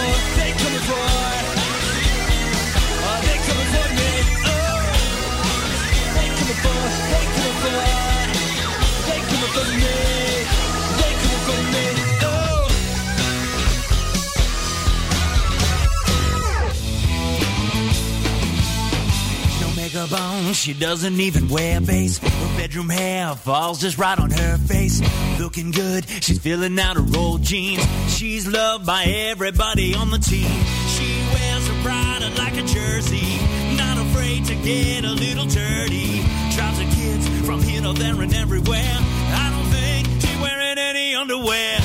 She doesn't even wear base. Her bedroom hair falls just right on her face. Looking good, she's filling out her old jeans. She's loved by everybody on the team. She wears her pride like a jersey. Not afraid to get a little dirty. Drives her kids from here to there and everywhere. I don't think she's wearing any underwear.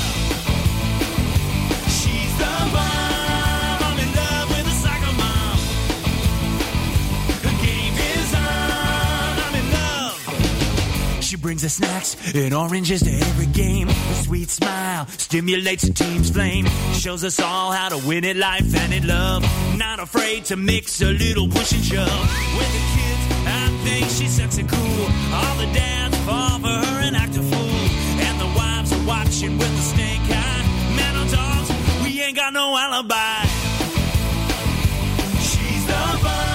She's the one. She brings the snacks and oranges to every game. A sweet smile stimulates the team's flame. Shows us all how to win at life and in love. Not afraid to mix a little push and shove. With the kids, I think she's sexy cool. All the dads fall for her and act a fool. And the wives are watching with a snake eye. Man on dogs, we ain't got no alibi. She's the bomb.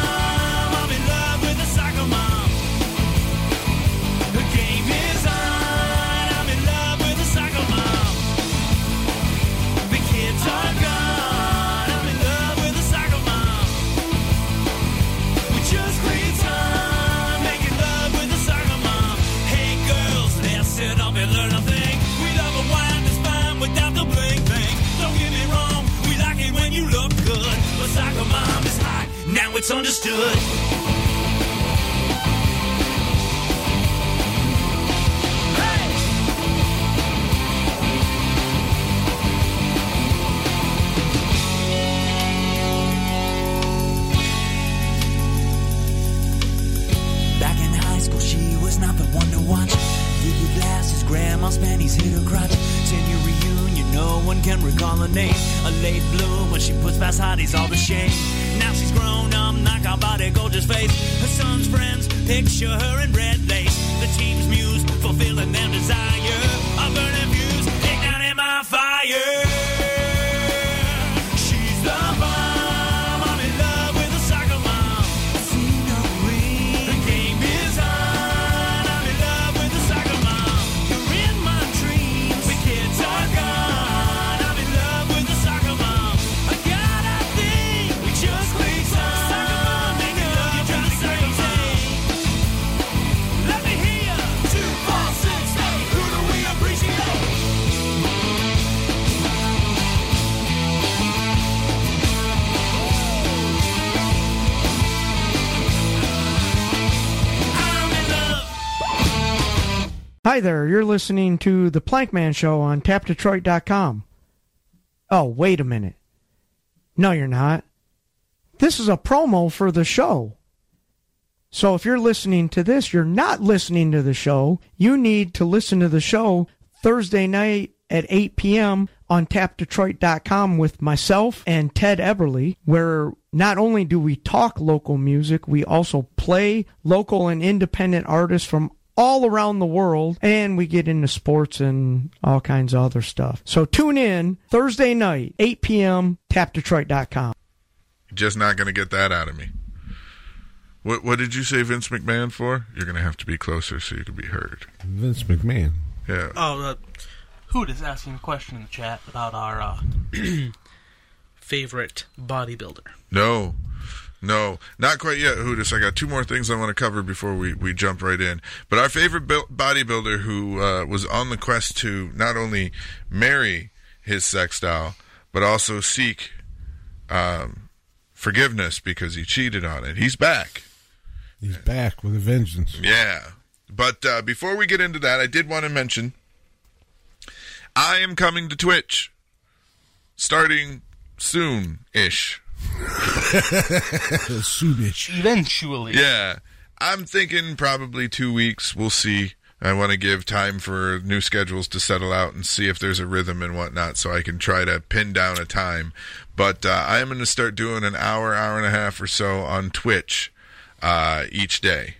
Soccer mom is hot, now it's understood. Hey! Back in high school, she was not the one to watch. Vivid glasses, grandma's panties hit her crotch. 10-year reunion, no one can recall her name. A late bloomer, she puts past hotties all the shame. Now she's grown up, knock out by their gorgeous face. Her son's friends picture her in red lace. The team's muse, fulfilling their desire. A burning fuse, igniting my fire. She's the bomb, I'm in love with a soccer mom. The game is on, I'm in love with a soccer mom. You're in my dreams, the kids are gone. Hi there, you're listening to The Plankman Show on tapdetroit.com. Oh, wait a minute. No, you're not. This is a promo for the show. So if you're listening to this, you're not listening to the show. You need to listen to the show Thursday night at 8 p.m. on tapdetroit.com with myself and Ted Eberly, where not only do we talk local music, we also play local and independent artists from all around the world, and we get into sports and all kinds of other stuff. So tune in Thursday night, 8 p.m., tapdetroit.com. Just not going to get that out of me. What did you say Vince McMahon for? You're going to have to be closer so you can be heard. Vince McMahon. Yeah. Oh, who is asking a question in the chat about our favorite bodybuilder? No. No, not quite yet, Hootis. I got two more things I want to cover before we jump right in. But our favorite bodybuilder who was on the quest to not only marry his sex doll, but also seek forgiveness because he cheated on it. He's back. He's back with a vengeance. Yeah. But before we get into that, I did want to mention I am coming to Twitch starting soon-ish. Soon-ish. Eventually. Yeah. I'm thinking probably 2 weeks. We'll see. I want to give time for new schedules to settle out and see if there's a rhythm and whatnot so I can try to pin down a time. But I am going to start doing an hour, hour and a half or so on Twitch each day.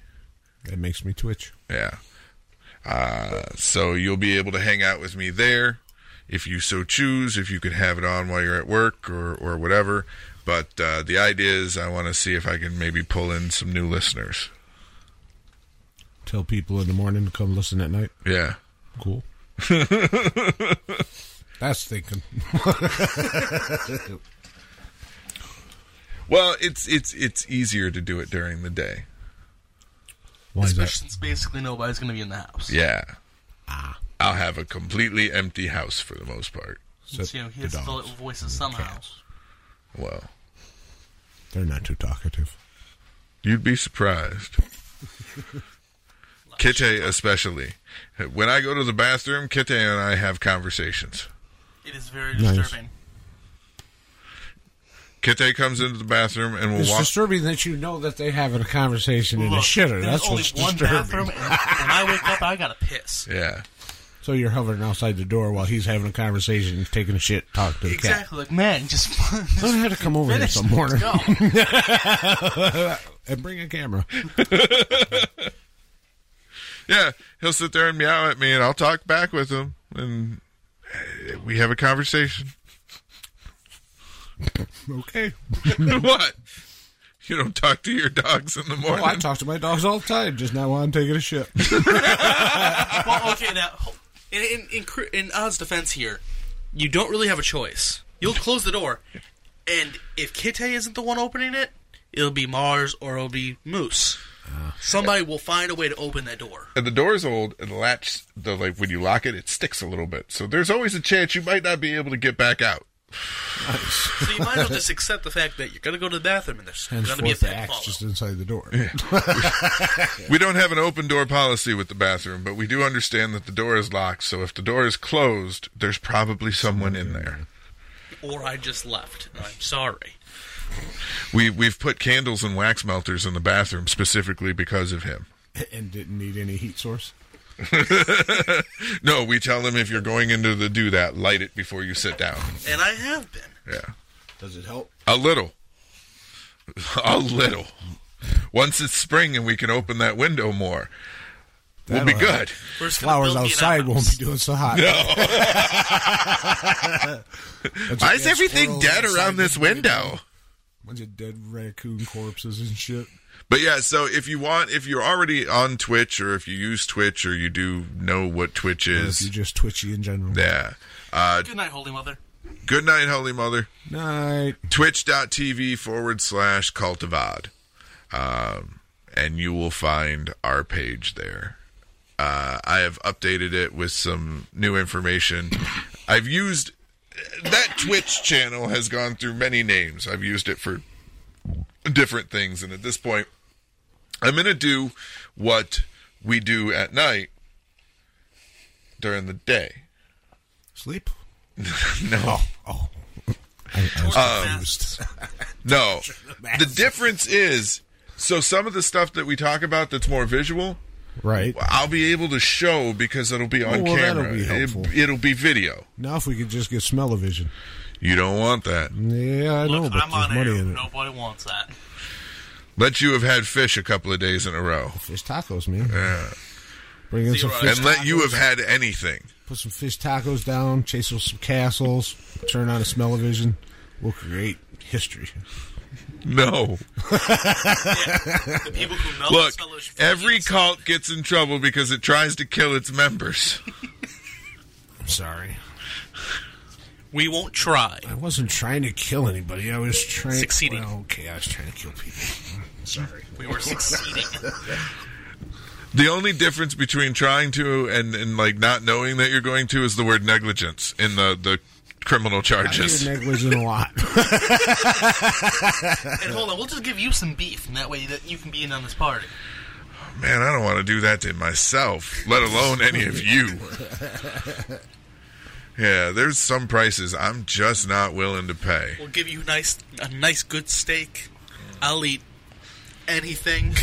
That makes me twitch. Yeah. So you'll be able to hang out with me there if you so choose, if you could have it on while you're at work or whatever. But the idea is I want to see if I can maybe pull in some new listeners. Tell people in the morning to come listen at night. Yeah. Cool. That's thinking. Well, it's easier to do it during the day. Why is that? Especially since basically nobody's going to be in the house. Yeah. Ah. I'll have a completely empty house for the most part. So, he has to fill it with voices somehow. Well. They're not too talkative. You'd be surprised. Kite especially. When I go to the bathroom, Kite and I have conversations. It is very disturbing. Kite comes into the bathroom and will walk. It's disturbing that you know that they have a conversation in a shitter. That's what's disturbing. There's only one bathroom, and when I wake up, I gotta piss. Yeah. So you're hovering outside the door while he's having a conversation, taking a shit, talking to the cat. Exactly. Like, man, just don't have to come over here some morning. And bring a camera. Yeah, he'll sit there and meow at me, and I'll talk back with him, and we have a conversation. Okay. What? You don't talk to your dogs in the morning? Oh, I talk to my dogs all the time, just not while I'm taking a shit. Well, okay, now, in Odd's defense here, you don't really have a choice. You'll close the door, and if Kite isn't the one opening it, it'll be Mars or it'll be Moose. Somebody will find a way to open that door. And the door's old, and the latch, when you lock it, it sticks a little bit. So there's always a chance you might not be able to get back out. Nice. So you might as well just accept the fact that you're going to go to the bathroom, and there's going to be a back follow. Just inside the door. Yeah. We don't have an open door policy with the bathroom, but we do understand that the door is locked. So if the door is closed, there's probably someone in there. Or I just left. I'm sorry. We've put candles and wax melters in the bathroom specifically because of him. And didn't need any heat source? No, we tell them if you're going into the do that, light it before you sit down. And I have been. Yeah. Does it help? A little. A little. Once it's spring and we can open that window more, we'll be good. Flowers outside won't be doing so hot. No. Why is everything dead around this window? Bunch of dead raccoon corpses and shit. But yeah, so if you're already on Twitch, or if you use Twitch, or you do know what Twitch is, or if you're just twitchy in general. Yeah. Good night, Holy Mother. Good night, Holy Mother. Night. Twitch.tv/Cult of Odd, and you will find our page there. I have updated it with some new information. That Twitch channel has gone through many names. I've used it for different things. And at this point, I'm going to do what we do at night during the day. Sleep? No. Oh. No. The difference is, so some of the stuff that we talk about that's more visual, right, I'll be able to show because it'll be on camera. It'll be video. Now if we could just get smell-o-vision. You don't want that. Yeah, I know, but there's money in it. Nobody wants that. Let you have had fish a couple of days in a row. Fish tacos, man. Yeah. Bring in some fish tacos. And let you have had anything. Put some fish tacos down, chase with some castles, turn on a smell-o-vision. We'll create history. No. The people who know look, every cult gets in trouble because it tries to kill its members. I'm sorry. We won't try. I wasn't trying to kill anybody. I was trying... Succeeding. Well, okay, I was trying to kill people. I'm sorry. We were succeeding. The only difference between trying to and not knowing that you're going to is the word negligence in the criminal charges. I hear negligent a lot. And hold on, we'll just give you some beef, and that way that you can be in on this party. Oh, man, I don't want to do that to myself, let alone any of you. Yeah, there's some prices I'm just not willing to pay. We'll give you a nice good steak. I'll eat anything.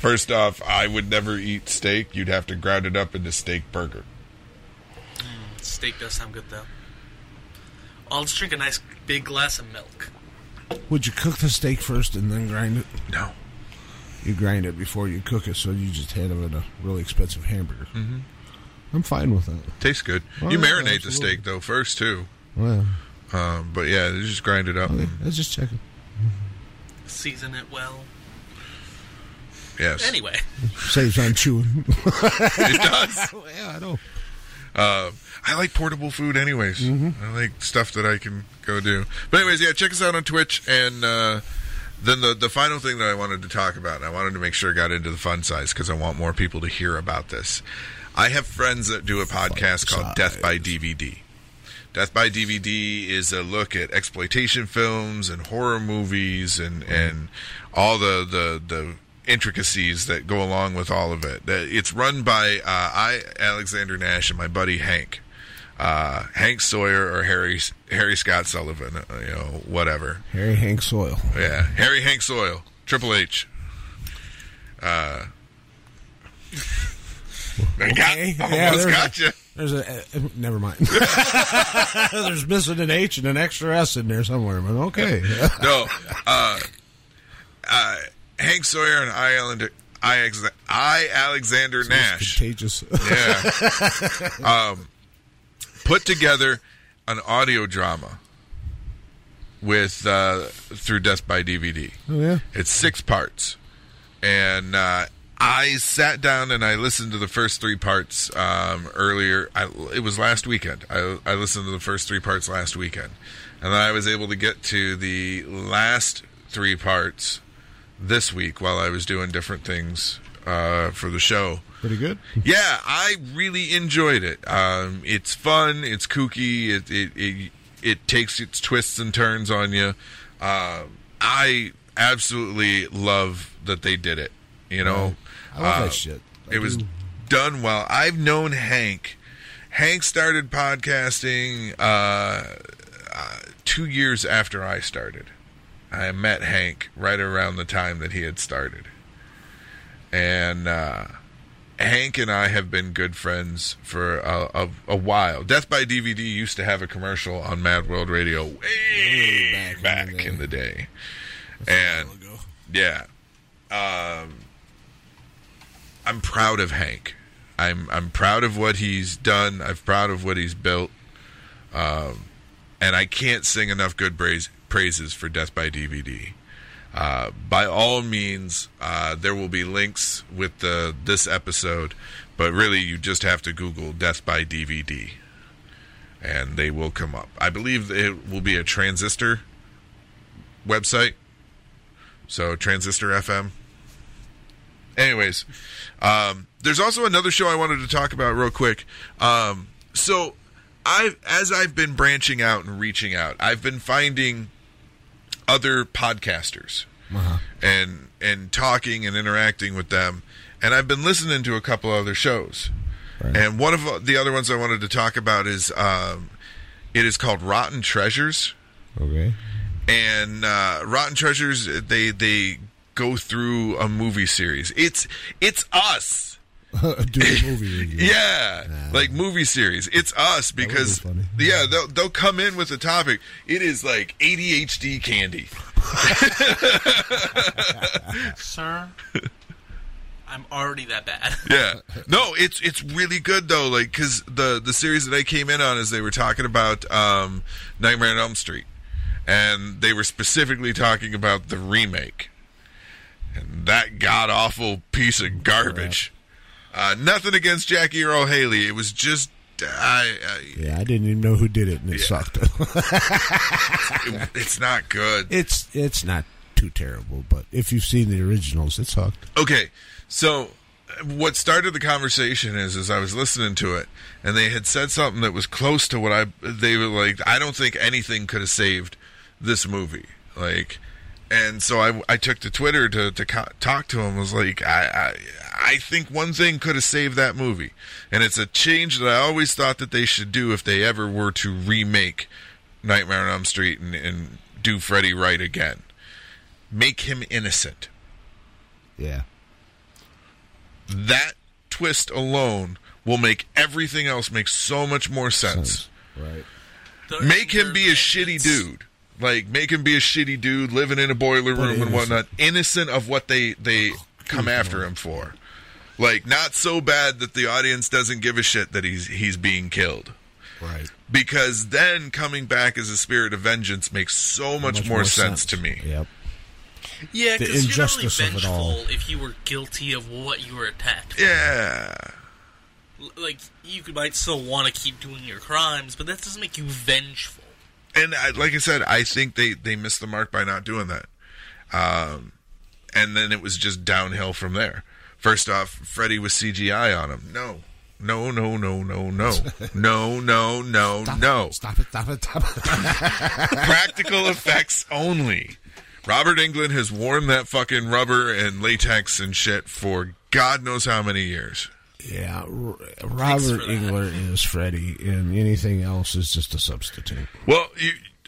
First off, I would never eat steak. You'd have to ground it up into steak burger. Steak does sound good, though. I'll just drink a nice big glass of milk. Would you cook the steak first and then grind it? No. You grind it before you cook it, so you just had it in a really expensive hamburger. Mm-hmm. I'm fine with that. Tastes good. Well, you marinate the steak, though, first, too. Well. But, yeah, just grind it up. Okay. Let's just check it. Season it well. Yes. Anyway. Saves on chewing. It does. Yeah, I know. I like portable food anyways. Mm-hmm. I like stuff that I can go do. But anyways, yeah, check us out on Twitch. And then the final thing that I wanted to talk about, and I wanted to make sure I got into the fun size because I want more people to hear about this. I have friends that do a podcast called Death by DVD. Death by DVD is a look at exploitation films and horror movies and all the intricacies that go along with all of it. It's run by Alexander Nash, and my buddy Hank. Hank Sawyer or Harry Scott Sullivan, whatever. Harry Hank Soil. Yeah, Harry Hank Soil. Triple H. Okay. Almost got you. There's never mind. There's missing an H and an extra S in there somewhere, but okay. No. Hank Sawyer and Alexander Nash. Contagious. Yeah. Put together an audio drama with through Death by DVD. Oh yeah. It's 6 parts, and I sat down and I listened to the first 3 parts earlier. It was last weekend. I listened to the first 3 parts last weekend, and then I was able to get to the last 3 parts this week while I was doing different things for the show. Pretty good? Yeah, I really enjoyed it. It's fun. It's kooky. It takes its twists and turns on you. I absolutely love that they did it. You know? I love that shit. It was done well. I've known Hank. Hank started podcasting 2 years after I started. I met Hank right around the time that he had started. And Hank and I have been good friends for a while. Death by DVD used to have a commercial on Mad World Radio way back in the day. That's a while ago. Yeah. I'm proud of Hank. I'm proud of what he's done. I'm proud of what he's built. And I can't sing enough good praises for Death by DVD. By all means, there will be links with this episode, but really you just have to Google Death by DVD, and they will come up. I believe it will be a Transistor website, so Transistor FM. Anyways, there's also another show I wanted to talk about real quick. So As I've been branching out and reaching out, I've been finding other podcasters and talking and interacting with them. And I've been listening to a couple other shows. Right. And one of the other ones I wanted to talk about is it is called Rotten Treasures. Okay. And Rotten Treasures, they go through a movie series. It's us. Do a movie review. Yeah, like movie series. It's us because they'll come in with a topic. It is like ADHD candy. Sir, I'm already that bad. Yeah, no, it's really good though. Like because the series that I came in on is they were talking about Nightmare on Elm Street, and they were specifically talking about the remake and that god awful piece of garbage. Nothing against Jackie Earle Haley. It was just I didn't even know who did it, and it sucked. It's not good. It's not too terrible, but if you've seen the originals, it sucked. Okay, so what started the conversation is I was listening to it, and they had said something that was close to what they were like. I don't think anything could have saved this movie. Like And so I took to Twitter to talk to him. I was like, I think one thing could have saved that movie. And it's a change that I always thought that they should do if they ever were to remake Nightmare on Elm Street and do Freddy right again. Make him innocent. Yeah. That twist alone will make everything else make so much more sense. Right. Make him be a shitty dude. Like, make him be a shitty dude living in a boiler room and whatnot. Innocent of what they come after him for. Like, not so bad that the audience doesn't give a shit that he's being killed. Right. Because then coming back as a spirit of vengeance makes so much more sense to me. Yep. Yeah, because you're only vengeful if you were guilty of what you were attacked for. Yeah. Like, you might still want to keep doing your crimes, but that doesn't make you vengeful. And like I said, I think they missed the mark by not doing that. And then it was just downhill from there. First off, Freddy was CGI on him. No. Stop it. Practical effects only. Robert Englund has worn that fucking rubber and latex and shit for God knows how many years. Yeah, Robert Englund is Freddy, and anything else is just a substitute. Well,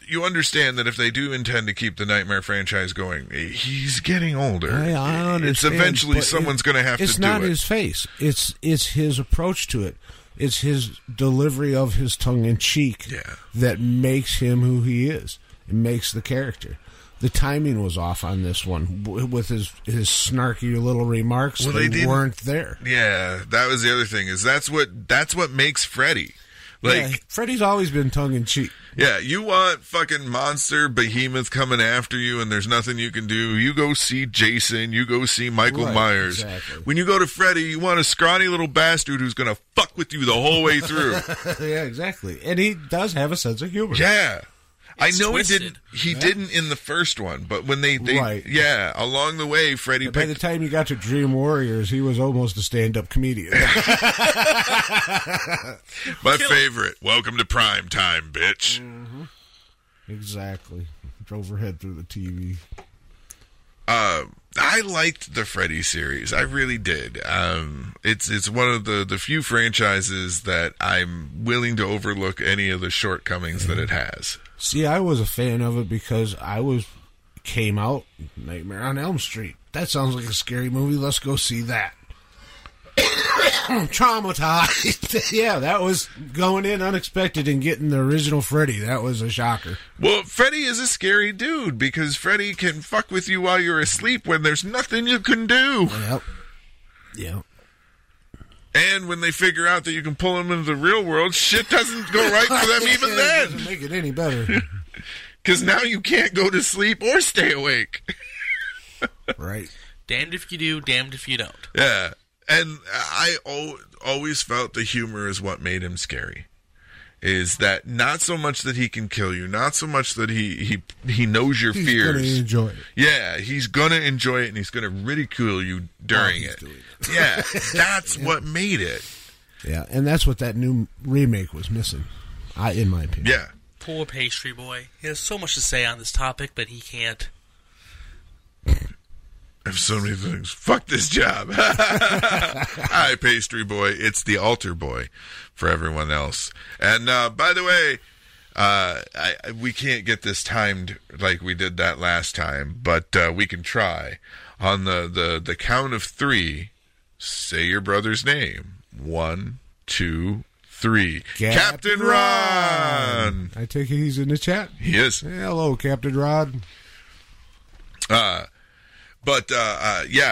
you understand that if they do intend to keep the Nightmare franchise going, he's getting older. I understand. It's eventually someone's going to have to do it. It's not his face. It's his approach to it. It's his delivery of his tongue-in-cheek that makes him who he is. It makes the character. The timing was off on this one with his snarky little remarks. Well, they weren't there. Yeah, that was the other thing. Is that's what makes Freddy. Like Freddy's always been tongue in cheek. Yeah, you want fucking monster behemoth coming after you, and there's nothing you can do. You go see Jason. You go see Michael Myers. Exactly. When you go to Freddy, you want a scrawny little bastard who's gonna fuck with you the whole way through. Yeah, exactly. And he does have a sense of humor. Yeah. It's I know twisted. He didn't in the first one, but when they along the way, Freddy picked... By the time you got to Dream Warriors, he was almost a stand-up comedian. My favorite. Welcome to prime time, bitch. Mm-hmm. Exactly. Drove her head through the TV. I liked the Freddy series. I really did. It's one of the few franchises that I'm willing to overlook any of the shortcomings that it has. See, I was a fan of it because came out Nightmare on Elm Street. That sounds like a scary movie. Let's go see that. I'm traumatized. Yeah, that was going in unexpected and getting the original Freddy. That was a shocker. Well, Freddy is a scary dude because Freddy can fuck with you while you're asleep when there's nothing you can do. Yep. And when they figure out that you can pull him into the real world, shit doesn't go right for them even then. It doesn't make it any better. Because now you can't go to sleep or stay awake. Right. Damned if you do, damned if you don't. Yeah. And I always felt the humor is what made him scary. Is that not so much that he can kill you, not so much that he knows your fears. He's going to enjoy it. Yeah, he's going to enjoy it, and he's going to ridicule you during it. Yeah, that's what made it. Yeah, and that's what that new remake was missing, in my opinion. Yeah. Poor pastry boy. He has so much to say on this topic, but he can't. I have so many things. Fuck this job. Hi, pastry boy. It's the altar boy for everyone else. And by the way, we can't get this timed like we did that last time, but we can try. On the count of three, say your brother's name. 1, 2, 3. Captain Ron! I take it he's in the chat? He is. Hello, Captain Ron.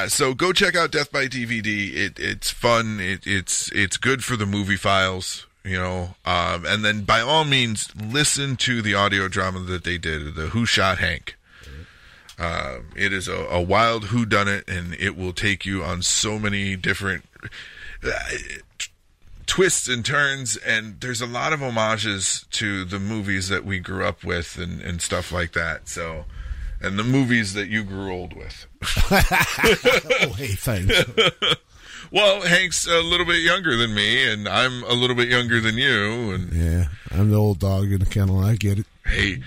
So go check out Death by DVD. It's fun. It's good for the movie files, you know. And then by all means, listen to the audio drama that they did, the Who Shot Hank. It is a wild whodunit, and it will take you on so many different twists and turns. And there's a lot of homages to the movies that we grew up with and stuff like that. So. And the movies that you grew old with. Oh, hey, thanks. Well, Hank's a little bit younger than me, and I'm a little bit younger than you. And yeah, I'm the old dog in the kennel. I get it. Hey,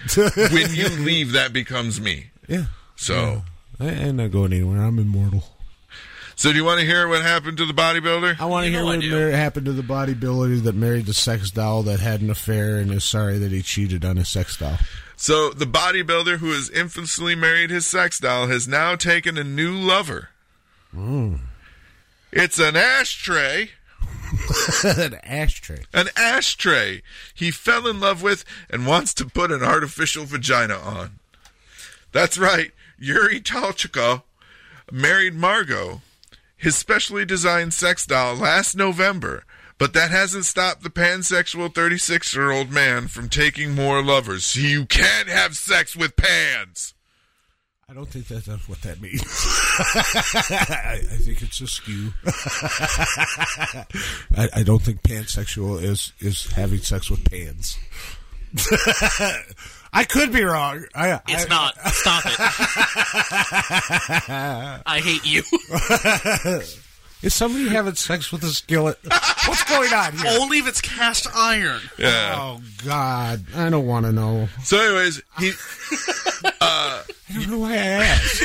when you leave, that becomes me. Yeah. So I'm not going anywhere. I'm immortal. So do you want to hear what happened to the bodybuilder? I want to hear what happened to the bodybuilder that married the sex doll that had an affair and is sorry that he cheated on his sex doll. So the bodybuilder who has infamously married his sex doll has now taken a new lover. Mm. It's an ashtray. An ashtray. An ashtray he fell in love with and wants to put an artificial vagina on. That's right. Yuri Talchica married Margot, his specially designed sex doll, last November, but that hasn't stopped the pansexual 36-year-old man from taking more lovers. You can't have sex with pans. I don't think that's what that means. I think it's askew. I don't think pansexual is having sex with pans. I could be wrong. It's not. Stop it. I hate you. Is somebody having sex with a skillet? What's going on here? Only if it's cast iron. Yeah. Oh, God. I don't want to know. So anyways, I don't know why I asked.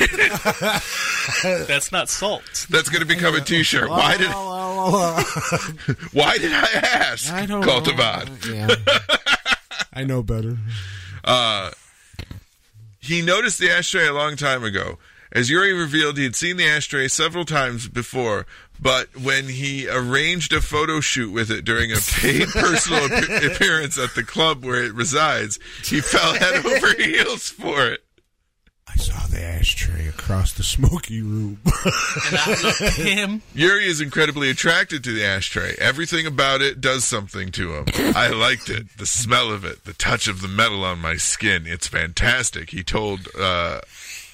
That's not salt. That's going to become a T-shirt. Why did I ask? I don't know. I know better. He noticed the ashtray a long time ago. As Yuri revealed, he had seen the ashtray several times before, but when he arranged a photo shoot with it during a paid personal appearance at the club where it resides, he fell head over heels for it. I saw the ashtray across the smoky room. And I loved him. Yuri is incredibly attracted to the ashtray. Everything about it does something to him. I liked it. The smell of it. The touch of the metal on my skin. It's fantastic. He told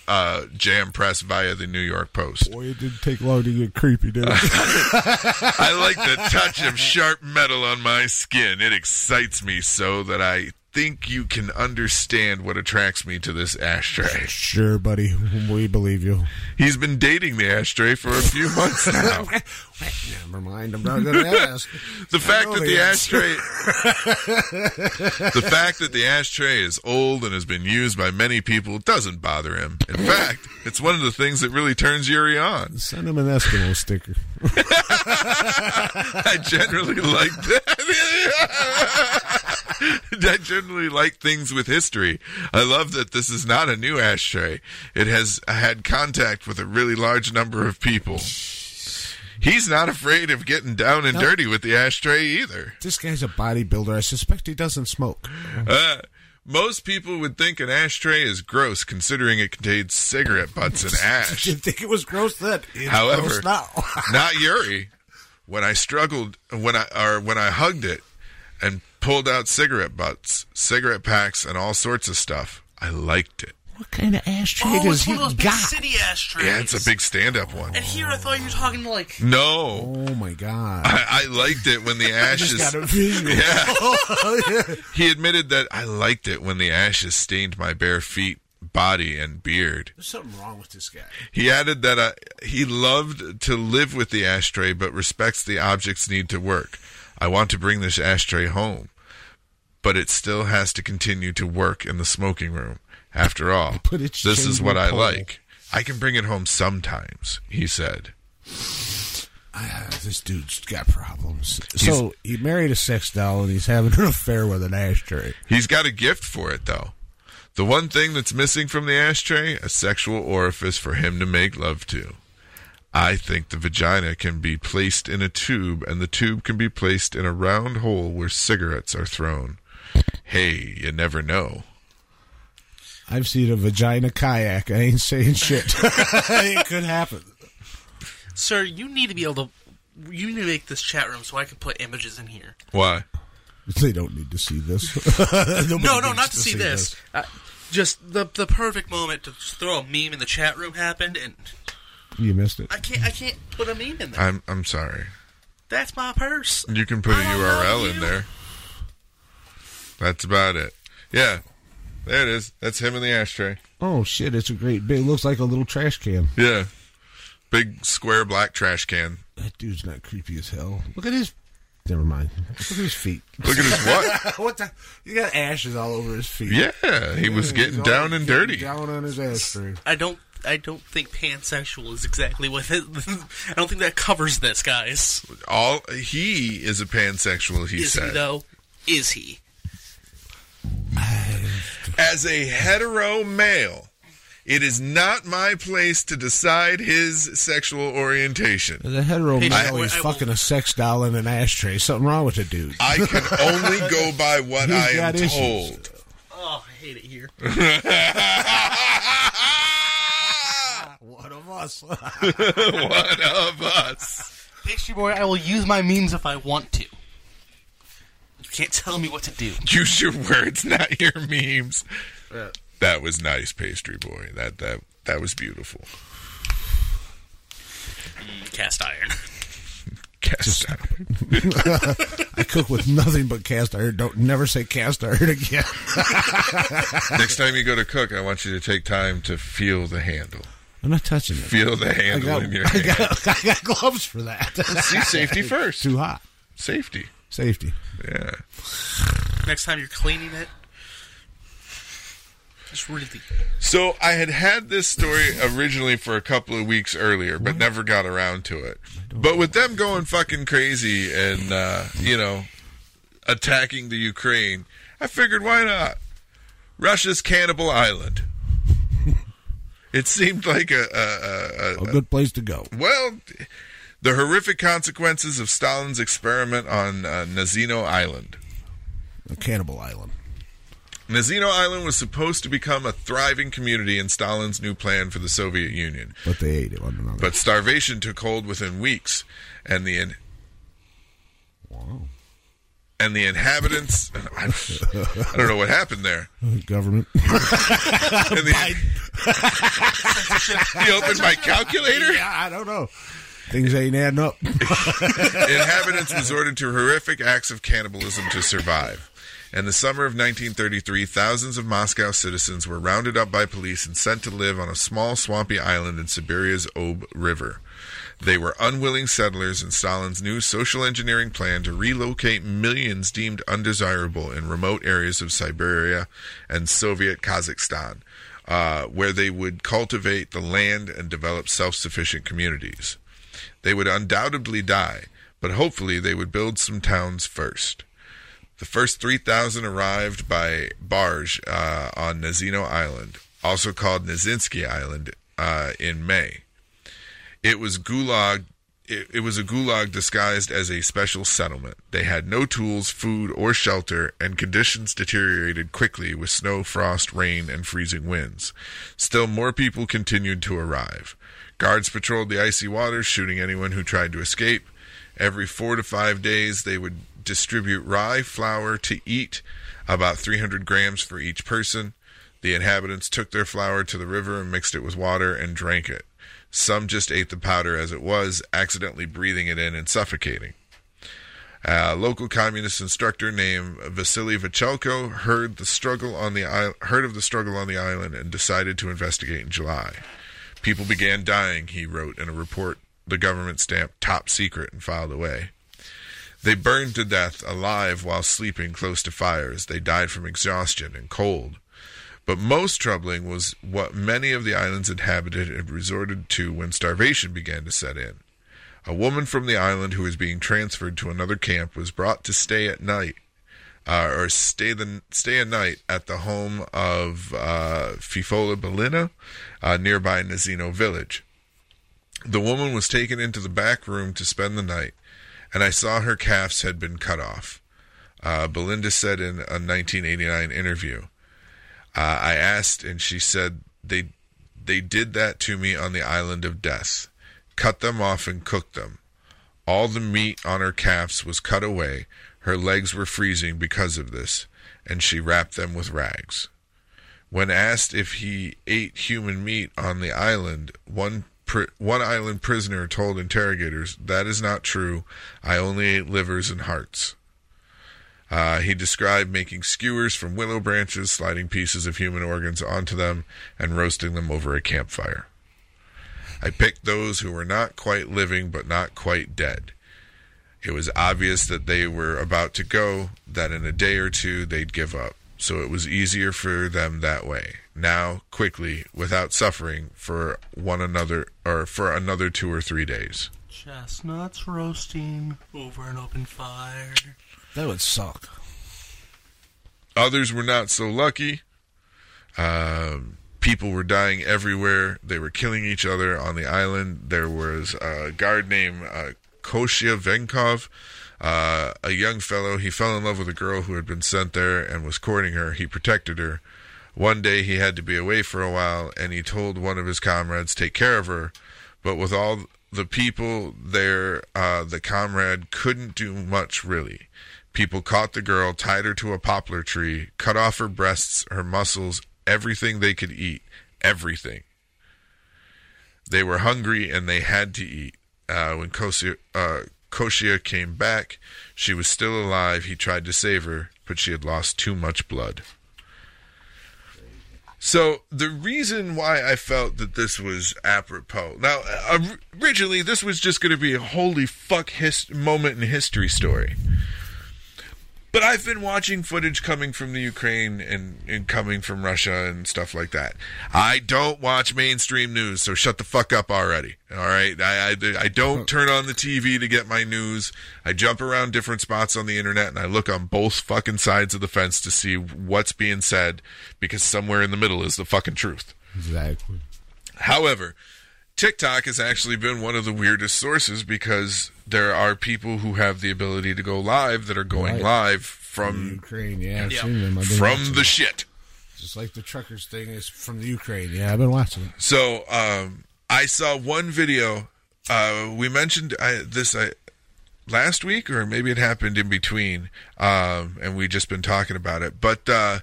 Jam Press via the New York Post. Boy, it didn't take long to get creepy, did it? I like the touch of sharp metal on my skin. It excites me so that I think you can understand what attracts me to this ashtray. Sure, buddy. We believe you. He's been dating the ashtray for a few months now. Never mind. I'm not going to ask. The fact that the ashtray is old and has been used by many people doesn't bother him. In fact, it's one of the things that really turns Yuri on. Send him an Eskimo sticker. I generally like that. I generally like things with history. I love that this is not a new ashtray. It has had contact with a really large number of people. He's not afraid of getting down and dirty with the ashtray either. This guy's a bodybuilder. I suspect he doesn't smoke. Most people would think an ashtray is gross, considering it contains cigarette butts and ash. Didn't think it was gross then. However, gross now. Not Yuri. When I hugged it and pulled out cigarette butts, cigarette packs, and all sorts of stuff. I liked it. What kind of ashtray does he got? It's one of those big city ashtrays. Yeah, it's a big stand-up one. And here I thought you were talking like... No. Oh, my God. I liked it when the ashes... I just got a visual. Yeah. He admitted that I liked it when the ashes stained my bare feet, body, and beard. There's something wrong with this guy. He added that he loved to live with the ashtray, but respects the object's need to work. I want to bring this ashtray home. But it still has to continue to work in the smoking room. After all, this is what I like. I can bring it home sometimes, he said. This dude's got problems. So he married a sex doll and he's having an affair with an ashtray. He's got a gift for it, though. The one thing that's missing from the ashtray, a sexual orifice for him to make love to. I think the vagina can be placed in a tube and the tube can be placed in a round hole where cigarettes are thrown. Hey, you never know. I've seen a vagina kayak. I ain't saying shit. It could happen. Sir, you need to make this chat room so I can put images in here. Why? They don't need to see this. No, not to see this. Just the perfect moment to throw a meme in the chat room happened, and you missed it. I can't put a meme in there. I'm sorry. That's my purse. You can put a URL in there. That's about it. Yeah. There it is. That's him in the ashtray. Oh, shit. It's a great big... It looks like a little trash can. Yeah. Big, square, black trash can. That dude's not creepy as hell. Look at his Never mind. Look at his feet. Look at his what? What the? You got ashes all over his feet. Yeah, he was getting down and dirty. Down on his ass. I don't think pansexual is exactly what it, I don't think that covers this, guys. He is a pansexual, he said. Is he, though? Is he? As a hetero male, it is not my place to decide his sexual orientation. The hetero male is fucking a sex doll in an ashtray. Something wrong with the dude. I can only go by what I am told. Oh, I hate it here. One of us. One of us. Picture boy, I will use my means if I want to. You can't tell me what to do. Use your words, not your memes. Yeah. That was nice, pastry boy. That was beautiful. Cast iron. Cast iron. I cook with nothing but cast iron. Don't never say cast iron again. Next time you go to cook, I want you to take time to feel the handle. I'm not touching it. Feel the handle in your hand. I got gloves for that. See, safety first. Too hot. Safety. Yeah. Next time you're cleaning it. It's really... So I had this story originally for a couple of weeks earlier, but never got around to it. But with them going fucking crazy and, attacking the Ukraine, I figured why not? Russia's Cannibal Island. It seemed like a good place to go. Well, the horrific consequences of Stalin's experiment on Nazino Island. A cannibal island. Nazino Island was supposed to become a thriving community in Stalin's new plan for the Soviet Union. But they ate it one another. But starvation took hold within weeks, and the inhabitants... I don't know what happened there. Government. You opened my calculator? Yeah, I don't know. Things ain't adding up. Inhabitants resorted to horrific acts of cannibalism to survive. In the summer of 1933, thousands of Moscow citizens were rounded up by police and sent to live on a small swampy island in Siberia's Ob River. They were unwilling settlers in Stalin's new social engineering plan to relocate millions deemed undesirable in remote areas of Siberia and Soviet Kazakhstan, where they would cultivate the land and develop self-sufficient communities. They would undoubtedly die, but hopefully they would build some towns first. The first 3,000 arrived by barge on Nazino Island, also called Nazinsky Island, in May. It was a gulag disguised as a special settlement. They had no tools, food, or shelter, and conditions deteriorated quickly with snow, frost, rain, and freezing winds. Still more people continued to arrive. Guards patrolled the icy waters, shooting anyone who tried to escape. Every 4 to 5 days, they would distribute rye flour to eat, about 300 grams for each person. The inhabitants took their flour to the river and mixed it with water and drank it. Some just ate the powder as it was, accidentally breathing it in and suffocating. A local communist instructor named Vasily Vichelko heard of the struggle on the island and decided to investigate in July. People began dying, he wrote in a report the government stamped top secret and filed away. They burned to death alive while sleeping close to fires. They died from exhaustion and cold. But most troubling was what many of the island's inhabitants had resorted to when starvation began to set in. A woman from the island who was being transferred to another camp was brought to stay a night at the home of Fifola Belina, nearby Nazino village. The woman was taken into the back room to spend the night, and I saw her calves had been cut off. Belinda said in a 1989 interview, I asked, and she said, they did that to me on the island of death. Cut them off and cooked them. All the meat on her calves was cut away. Her legs were freezing because of this, and she wrapped them with rags. When asked if he ate human meat on the island, one island prisoner told interrogators, "That is not true. I only ate livers and hearts." He described making skewers from willow branches, sliding pieces of human organs onto them, and roasting them over a campfire. I picked those who were not quite living but not quite dead. It was obvious that they were about to go, that in a day or two they'd give up. So it was easier for them that way. Now, quickly, without suffering for one another, or for another 2 or 3 days. Chestnuts roasting over an open fire. That would suck. Others were not so lucky. People were dying everywhere. They were killing each other on the island. There was a guard named Kosia Venkov, a young fellow. He fell in love with a girl who had been sent there and was courting her. He protected her. One day he had to be away for a while, and he told one of his comrades, take care of her. But with all the people there, the comrade couldn't do much, really. People caught the girl, tied her to a poplar tree, cut off her breasts, her muscles, everything they could eat. Everything. They were hungry and they had to eat. When Kosia came back, she was still alive. He tried to save her, but she had lost too much blood. So the reason why I felt that this was apropos... Now, originally, this was just going to be a holy fuck moment in history story. But I've been watching footage coming from the Ukraine and coming from Russia and stuff like that. I don't watch mainstream news, so shut the fuck up already. All right? I don't turn on the TV to get my news. I jump around different spots on the internet, and I look on both fucking sides of the fence to see what's being said, because somewhere in the middle is the fucking truth. Exactly. However, TikTok has actually been one of the weirdest sources, because there are people who have the ability to go live that are going live from Ukraine. Yeah, I've seen them. I've been from the shit. Just like the truckers thing is from the Ukraine. Yeah, I've been watching it. So I saw one video. We mentioned this last week, or maybe it happened in between, and we've just been talking about it. But the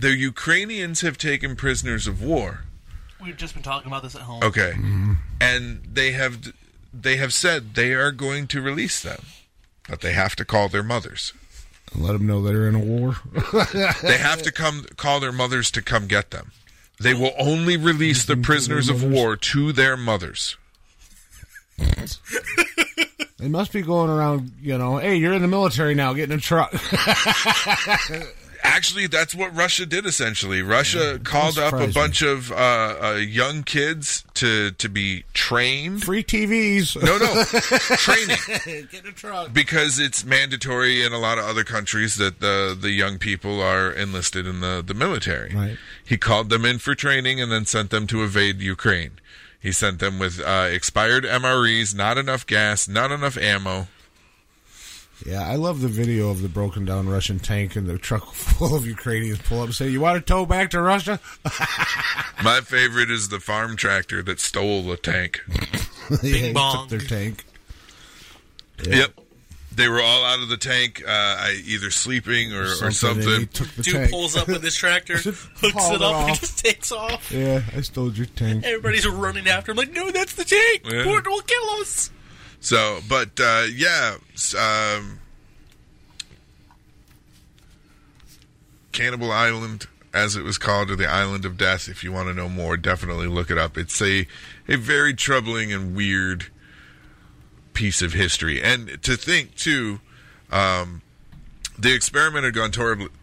Ukrainians have taken prisoners of war. We've just been talking about this at home. Okay. Mm-hmm. And they have said they are going to release them, but they have to call their mothers. And let them know they're in a war. They have to call their mothers to come get them. They will only release the prisoners of war to their mothers. They must be going around, hey, you're in the military now, get in a truck. Actually, that's what Russia did, essentially. Russia called up a bunch of young kids to be trained. Free TVs. No. Training. Get in a truck. Because it's mandatory in a lot of other countries that the young people are enlisted in the military. Right. He called them in for training and then sent them to invade Ukraine. He sent them with expired MREs, not enough gas, not enough ammo. Yeah, I love the video of the broken down Russian tank and the truck full of Ukrainians pull up and say, you want to tow back to Russia? My favorite is the farm tractor that stole the tank. Bing bong. Took their tank. Yep. They were all out of the tank, either sleeping or something. Dude pulls up with his tractor, hooks it up, and just takes off. Yeah, I stole your tank. Everybody's running after him like, no, that's the tank. Yeah. It will kill us. So, but, Cannibal Island, as it was called, or the Island of Death, if you want to know more, definitely look it up. It's a very troubling and weird piece of history. And to think, too, the experiment had gone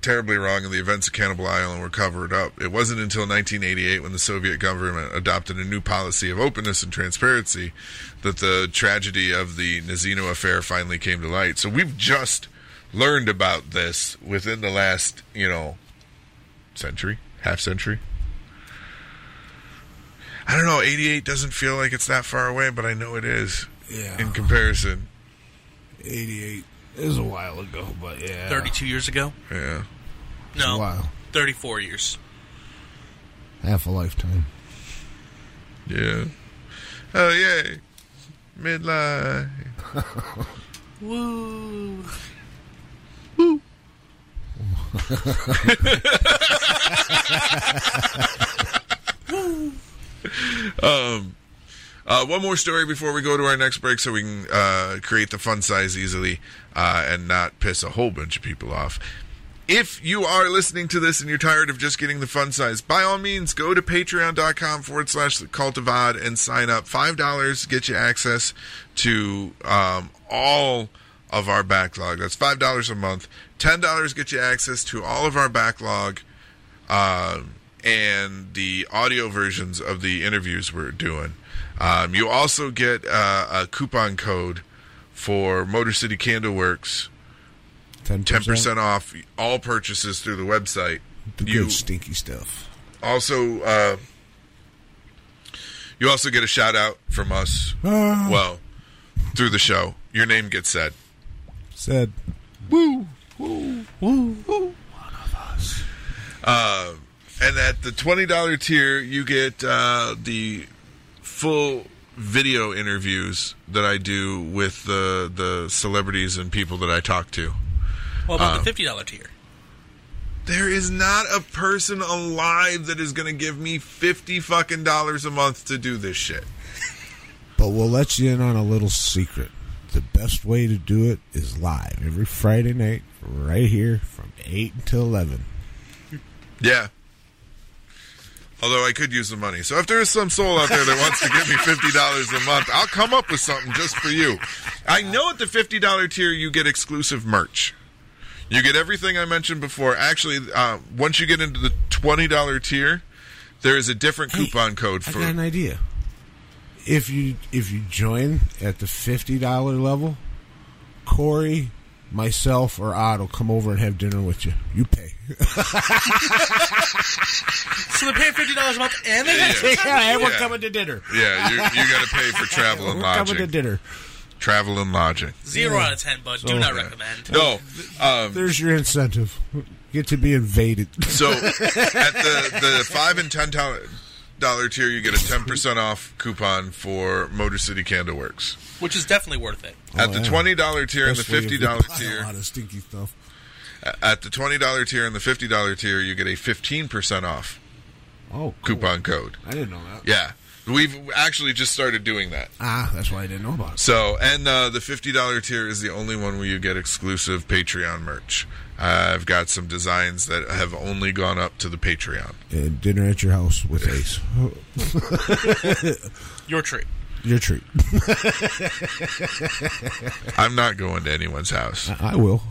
terribly wrong, and the events of Cannibal Island were covered up. It wasn't until 1988, when the Soviet government adopted a new policy of openness and transparency, that the tragedy of the Nazino affair finally came to light. So we've just learned about this within the last, half century. I don't know, 88 doesn't feel like it's that far away, but I know it is in comparison. 88. It was a while ago, but 32 years ago? Yeah. No. Wow. 34 years. Half a lifetime. Yeah. Oh, yay. Midlife. Woo. Woo. Woo. One more story before we go to our next break, so we can create the fun size easily and not piss a whole bunch of people off. If you are listening to this and you're tired of just getting the fun size, by all means, go to patreon.com/cultivod and sign up. $5 gets you access to all of our backlog. That's $5 a month. $10 gets you access to all of our backlog and the audio versions of the interviews we're doing. You also get a coupon code for Motor City Candleworks. 10% off all purchases through the website. The good stinky stuff. Also, you also get a shout out from us. Well, through the show, your name gets said. Said. Woo, woo, woo, woo. One of us. And at the $20 tier, you get the full video interviews that I do with the celebrities and people that I talk to. What about the $50 tier? There is not a person alive that is going to give me $50 a month to do this shit. But we'll let you in on a little secret. The best way to do it is live every Friday night, right here from 8 until 11. Yeah. Although I could use the money. So if there is some soul out there that wants to give me $50 a month, I'll come up with something just for you. I know at the $50 tier you get exclusive merch. You get everything I mentioned before. Actually, once you get into the $20 tier, there is a different coupon code for. I got an idea. If you join at the $50 level, Corey, myself, or Odd will come over and have dinner with you. You pay. So they're paying $50 a month, and they we're coming to dinner. Yeah, you got to pay for travel and lodging. We're coming to dinner. Travel and lodging. 0 out of 10, bud. So, do not recommend. No. There's your incentive. Get to be invaded. So, at the $5 and $10 tier, you get a 10% off coupon for Motor City Candleworks. Which is definitely worth it. At the $20 tier and the $50 tier. A lot of stinky stuff. At the $20 tier and the $50 tier, you get a 15% off coupon code. I didn't know that. Yeah. We've actually just started doing that. Ah, that's why I didn't know about it. So, and the $50 tier is the only one where you get exclusive Patreon merch. I've got some designs that have only gone up to the Patreon. And dinner at your house with Ace. Your treat. Your treat. I'm not going to anyone's house. I will.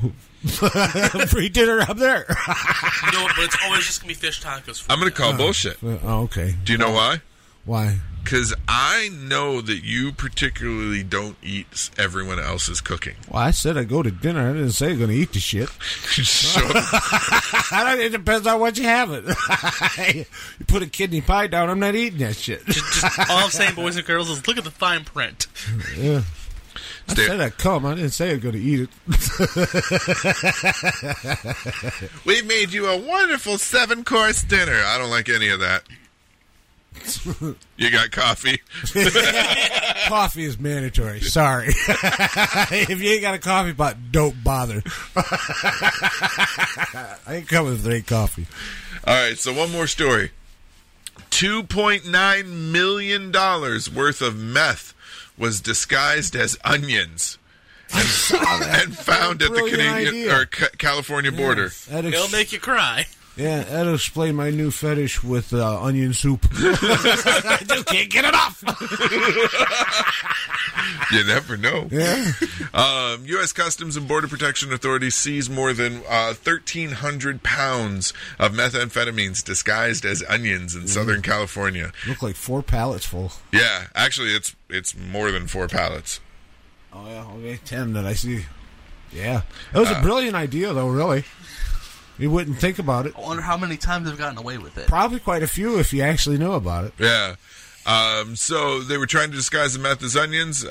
Free dinner up there. You know what, but it's always just going to be fish tacos. I'm going to call bullshit. Okay. Do you know why? Why? Because I know that you particularly don't eat everyone else's cooking. Well, I said I go to dinner. I didn't say I'm going to eat the shit. It depends on what you have it. You put a kidney pie down, I'm not eating that shit. Just all I'm saying, boys and girls, is look at the fine print. Yeah. I said I'd come. I didn't say I'm going to eat it. We've made you a wonderful 7-course dinner. I don't like any of that. You got coffee? Coffee is mandatory. Sorry. If you ain't got a coffee pot, don't bother. I ain't coming if there ain't coffee. All right, so one more story. $2.9 million worth of meth was disguised as onions and found at the Canadian or California border. It'll make you cry. Yeah, that'll explain my new fetish with onion soup. I just can't get it off. You never know. Yeah. U.S. Customs and Border Protection Authority seized more than 1,300 pounds of methamphetamines disguised as onions in Southern California. Look like 4 pallets full. Yeah, actually, it's more than 4 pallets. Oh, yeah, okay, 10 that I see. Yeah. That was a brilliant idea, though, really. You wouldn't think about it. I wonder how many times they've gotten away with it. Probably quite a few if you actually know about it. Yeah. So they were trying to disguise the meth as onions.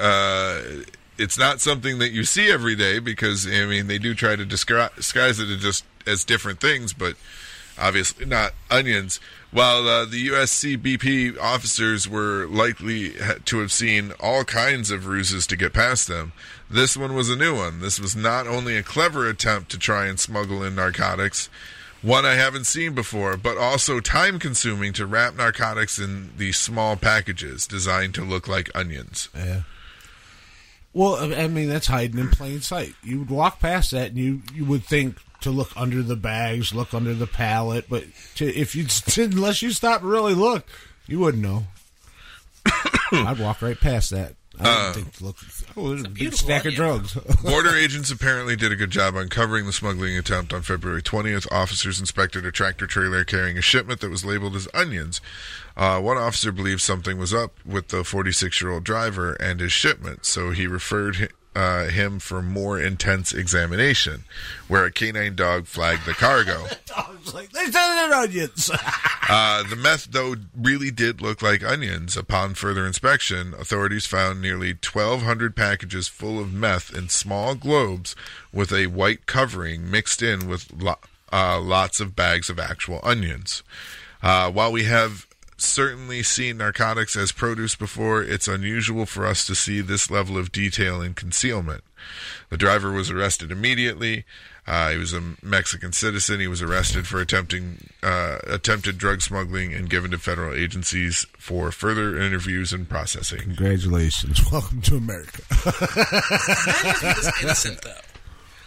It's not something that you see every day because, I mean, they do try to disguise it as different things, but obviously not onions. While the USCBP officers were likely to have seen all kinds of ruses to get past them, this one was a new one. This was not only a clever attempt to try and smuggle in narcotics, one I haven't seen before, but also time-consuming to wrap narcotics in these small packages designed to look like onions. Yeah. Well, I mean, that's hiding in plain sight. You would walk past that, and you would think to look under the bags, look under the pallet, but unless you stop and really look, you wouldn't know. I'd walk right past that. It's a big stack of drugs. Border agents apparently did a good job uncovering the smuggling attempt on February 20th. Officers inspected a tractor trailer carrying a shipment that was labeled as onions. One officer believed something was up with the 46-year-old driver and his shipment, so he referred him for more intense examination, where a canine dog flagged the cargo. The dog's like, they said they're onions. The meth, though, really did look like onions. Upon further inspection, authorities found nearly 1,200 packages full of meth in small globes with a white covering mixed in with lots of bags of actual onions. While we have certainly seen narcotics as produce before, it's unusual for us to see this level of detail and concealment. The driver was arrested immediately. He was a Mexican citizen. He was arrested for attempted drug smuggling and given to federal agencies for further interviews and processing. Congratulations. Welcome to America. Imagine he was innocent, though.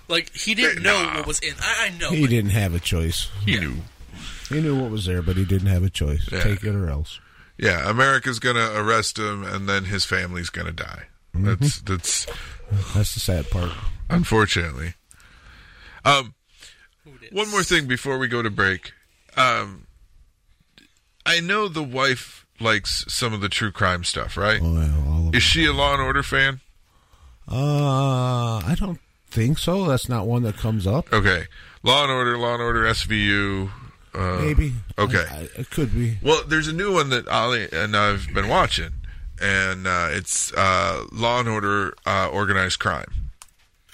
Like, he didn't know what was in. I know. He didn't have a choice. He knew. He knew what was there, but he didn't have a choice. Yeah. Take it or else. Yeah, America's going to arrest him, and then his family's going to die. Mm-hmm. That's the sad part. Unfortunately. One more thing before we go to break. I know the wife likes some of the true crime stuff, right? Oh, yeah, all of it. Is she a Law and Order fan? I don't think so. That's not one that comes up. Okay. Law and Order SVU. Maybe. Okay. It could be. Well, there's a new one that Ollie and I've been watching, and it's Law and Order Organized Crime.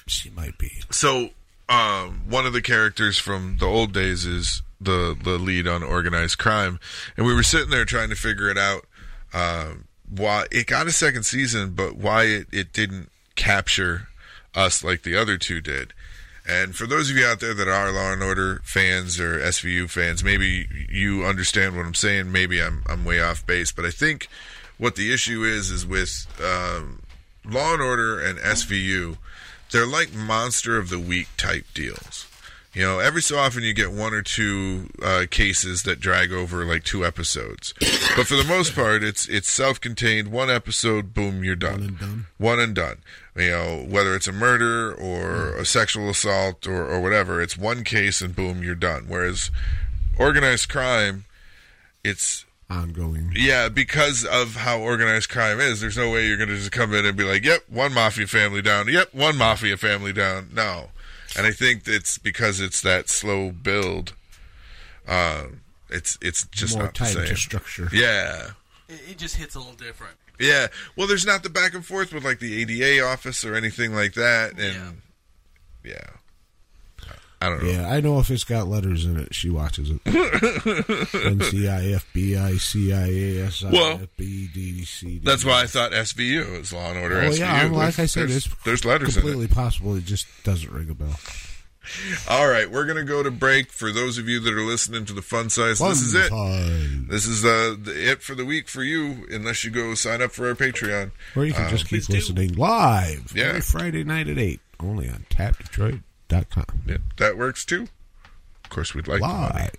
She might be. So one of the characters from the old days is the lead on Organized Crime, and we were sitting there trying to figure it out why it got a second season, but why it didn't capture us like the other two did. And for those of you out there that are Law and Order fans or SVU fans, maybe you understand what I'm saying. Maybe I'm way off base, but I think what the issue is with Law and Order and SVU, they're like Monster of the Week type deals. You know, every so often you get one or two cases that drag over like two episodes, but for the most part, it's self-contained. One episode, boom, you're done. One and done. You know, whether it's a murder or a sexual assault or whatever, it's one case and boom, you're done. Whereas Organized Crime, it's ongoing. Yeah, because of how organized crime is, there's no way you're going to just come in and be like, yep, one mafia family down. Yep, one mafia family down. No. And I think it's because it's that slow build. It's just more not the same. More time to structure. Yeah. It just hits a little different. Yeah, well, there's not the back and forth with, like, the ADA office or anything like that, and, yeah. I don't know. Yeah, I know if it's got letters in it, she watches it. NCIFBICIASIFBDC. Well, that's why I thought SVU was Law and Order SVU. Yeah, like I said, there's letters in it. Completely possible. It just doesn't ring a bell. All right, we're going to go to break. For those of you that are listening to the Fun Size, this is it. This is it for the week for you, unless you go sign up for our Patreon. Or you can just keep listening live every Friday night at 8, only on tapdetroit.com. Yeah, that works, too. Of course, we'd like live.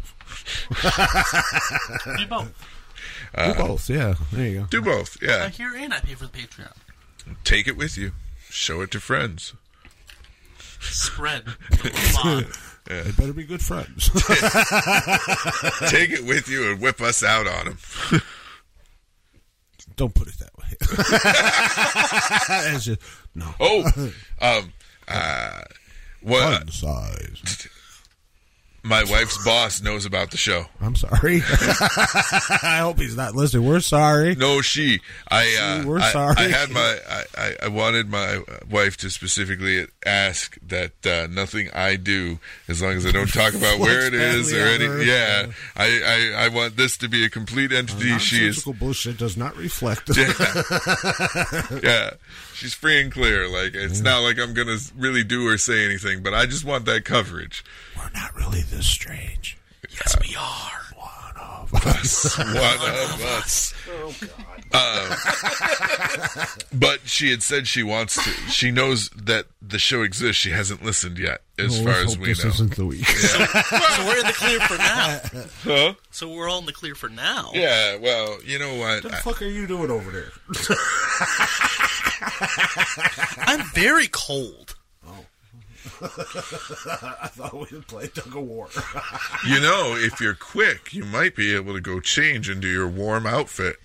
Do both. Do both, yeah. There you go. Do both, yeah. I hear and I pay for the Patreon. Take it with you. Show it to friends. Spread. Yeah. They better be good friends. Take it with you and whip us out on them. Don't put it that way. Just, no. Oh, what? Fun size. My wife's boss knows about the show. I'm sorry. I hope he's not listening. We're sorry. No, sorry. I wanted my wife to specifically ask that nothing I do, as long as I don't talk about where it is or anything. Yeah, I want this to be a complete entity. She is bullshit does not reflect. Yeah, she's free and clear. Like it's not like I'm gonna really do or say anything, but I just want that coverage. We're not really this strange. Yes, we are. One of us. One of us. Oh, God. But she had said she wants to. She knows that the show exists. She hasn't listened yet, as far as we know. This isn't the week. Yeah. So we're in the clear for now. Huh? So we're all in the clear for now. Yeah, well, you know what? What the fuck are you doing over there? I'm very cold. Oh. I thought we would play tug of war. You know, if you're quick, you might be able to go change into your warm outfit.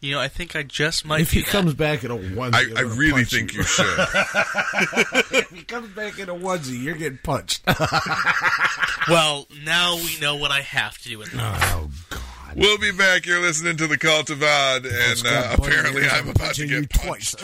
You know, I think I just might. If he comes back in a onesie, I really think you should. If he comes back in a onesie, you're getting punched. Well, now we know what I have to do with that. Oh, God. We'll be back. You're listening to The Cult of Odd, and apparently I'm about to get punched.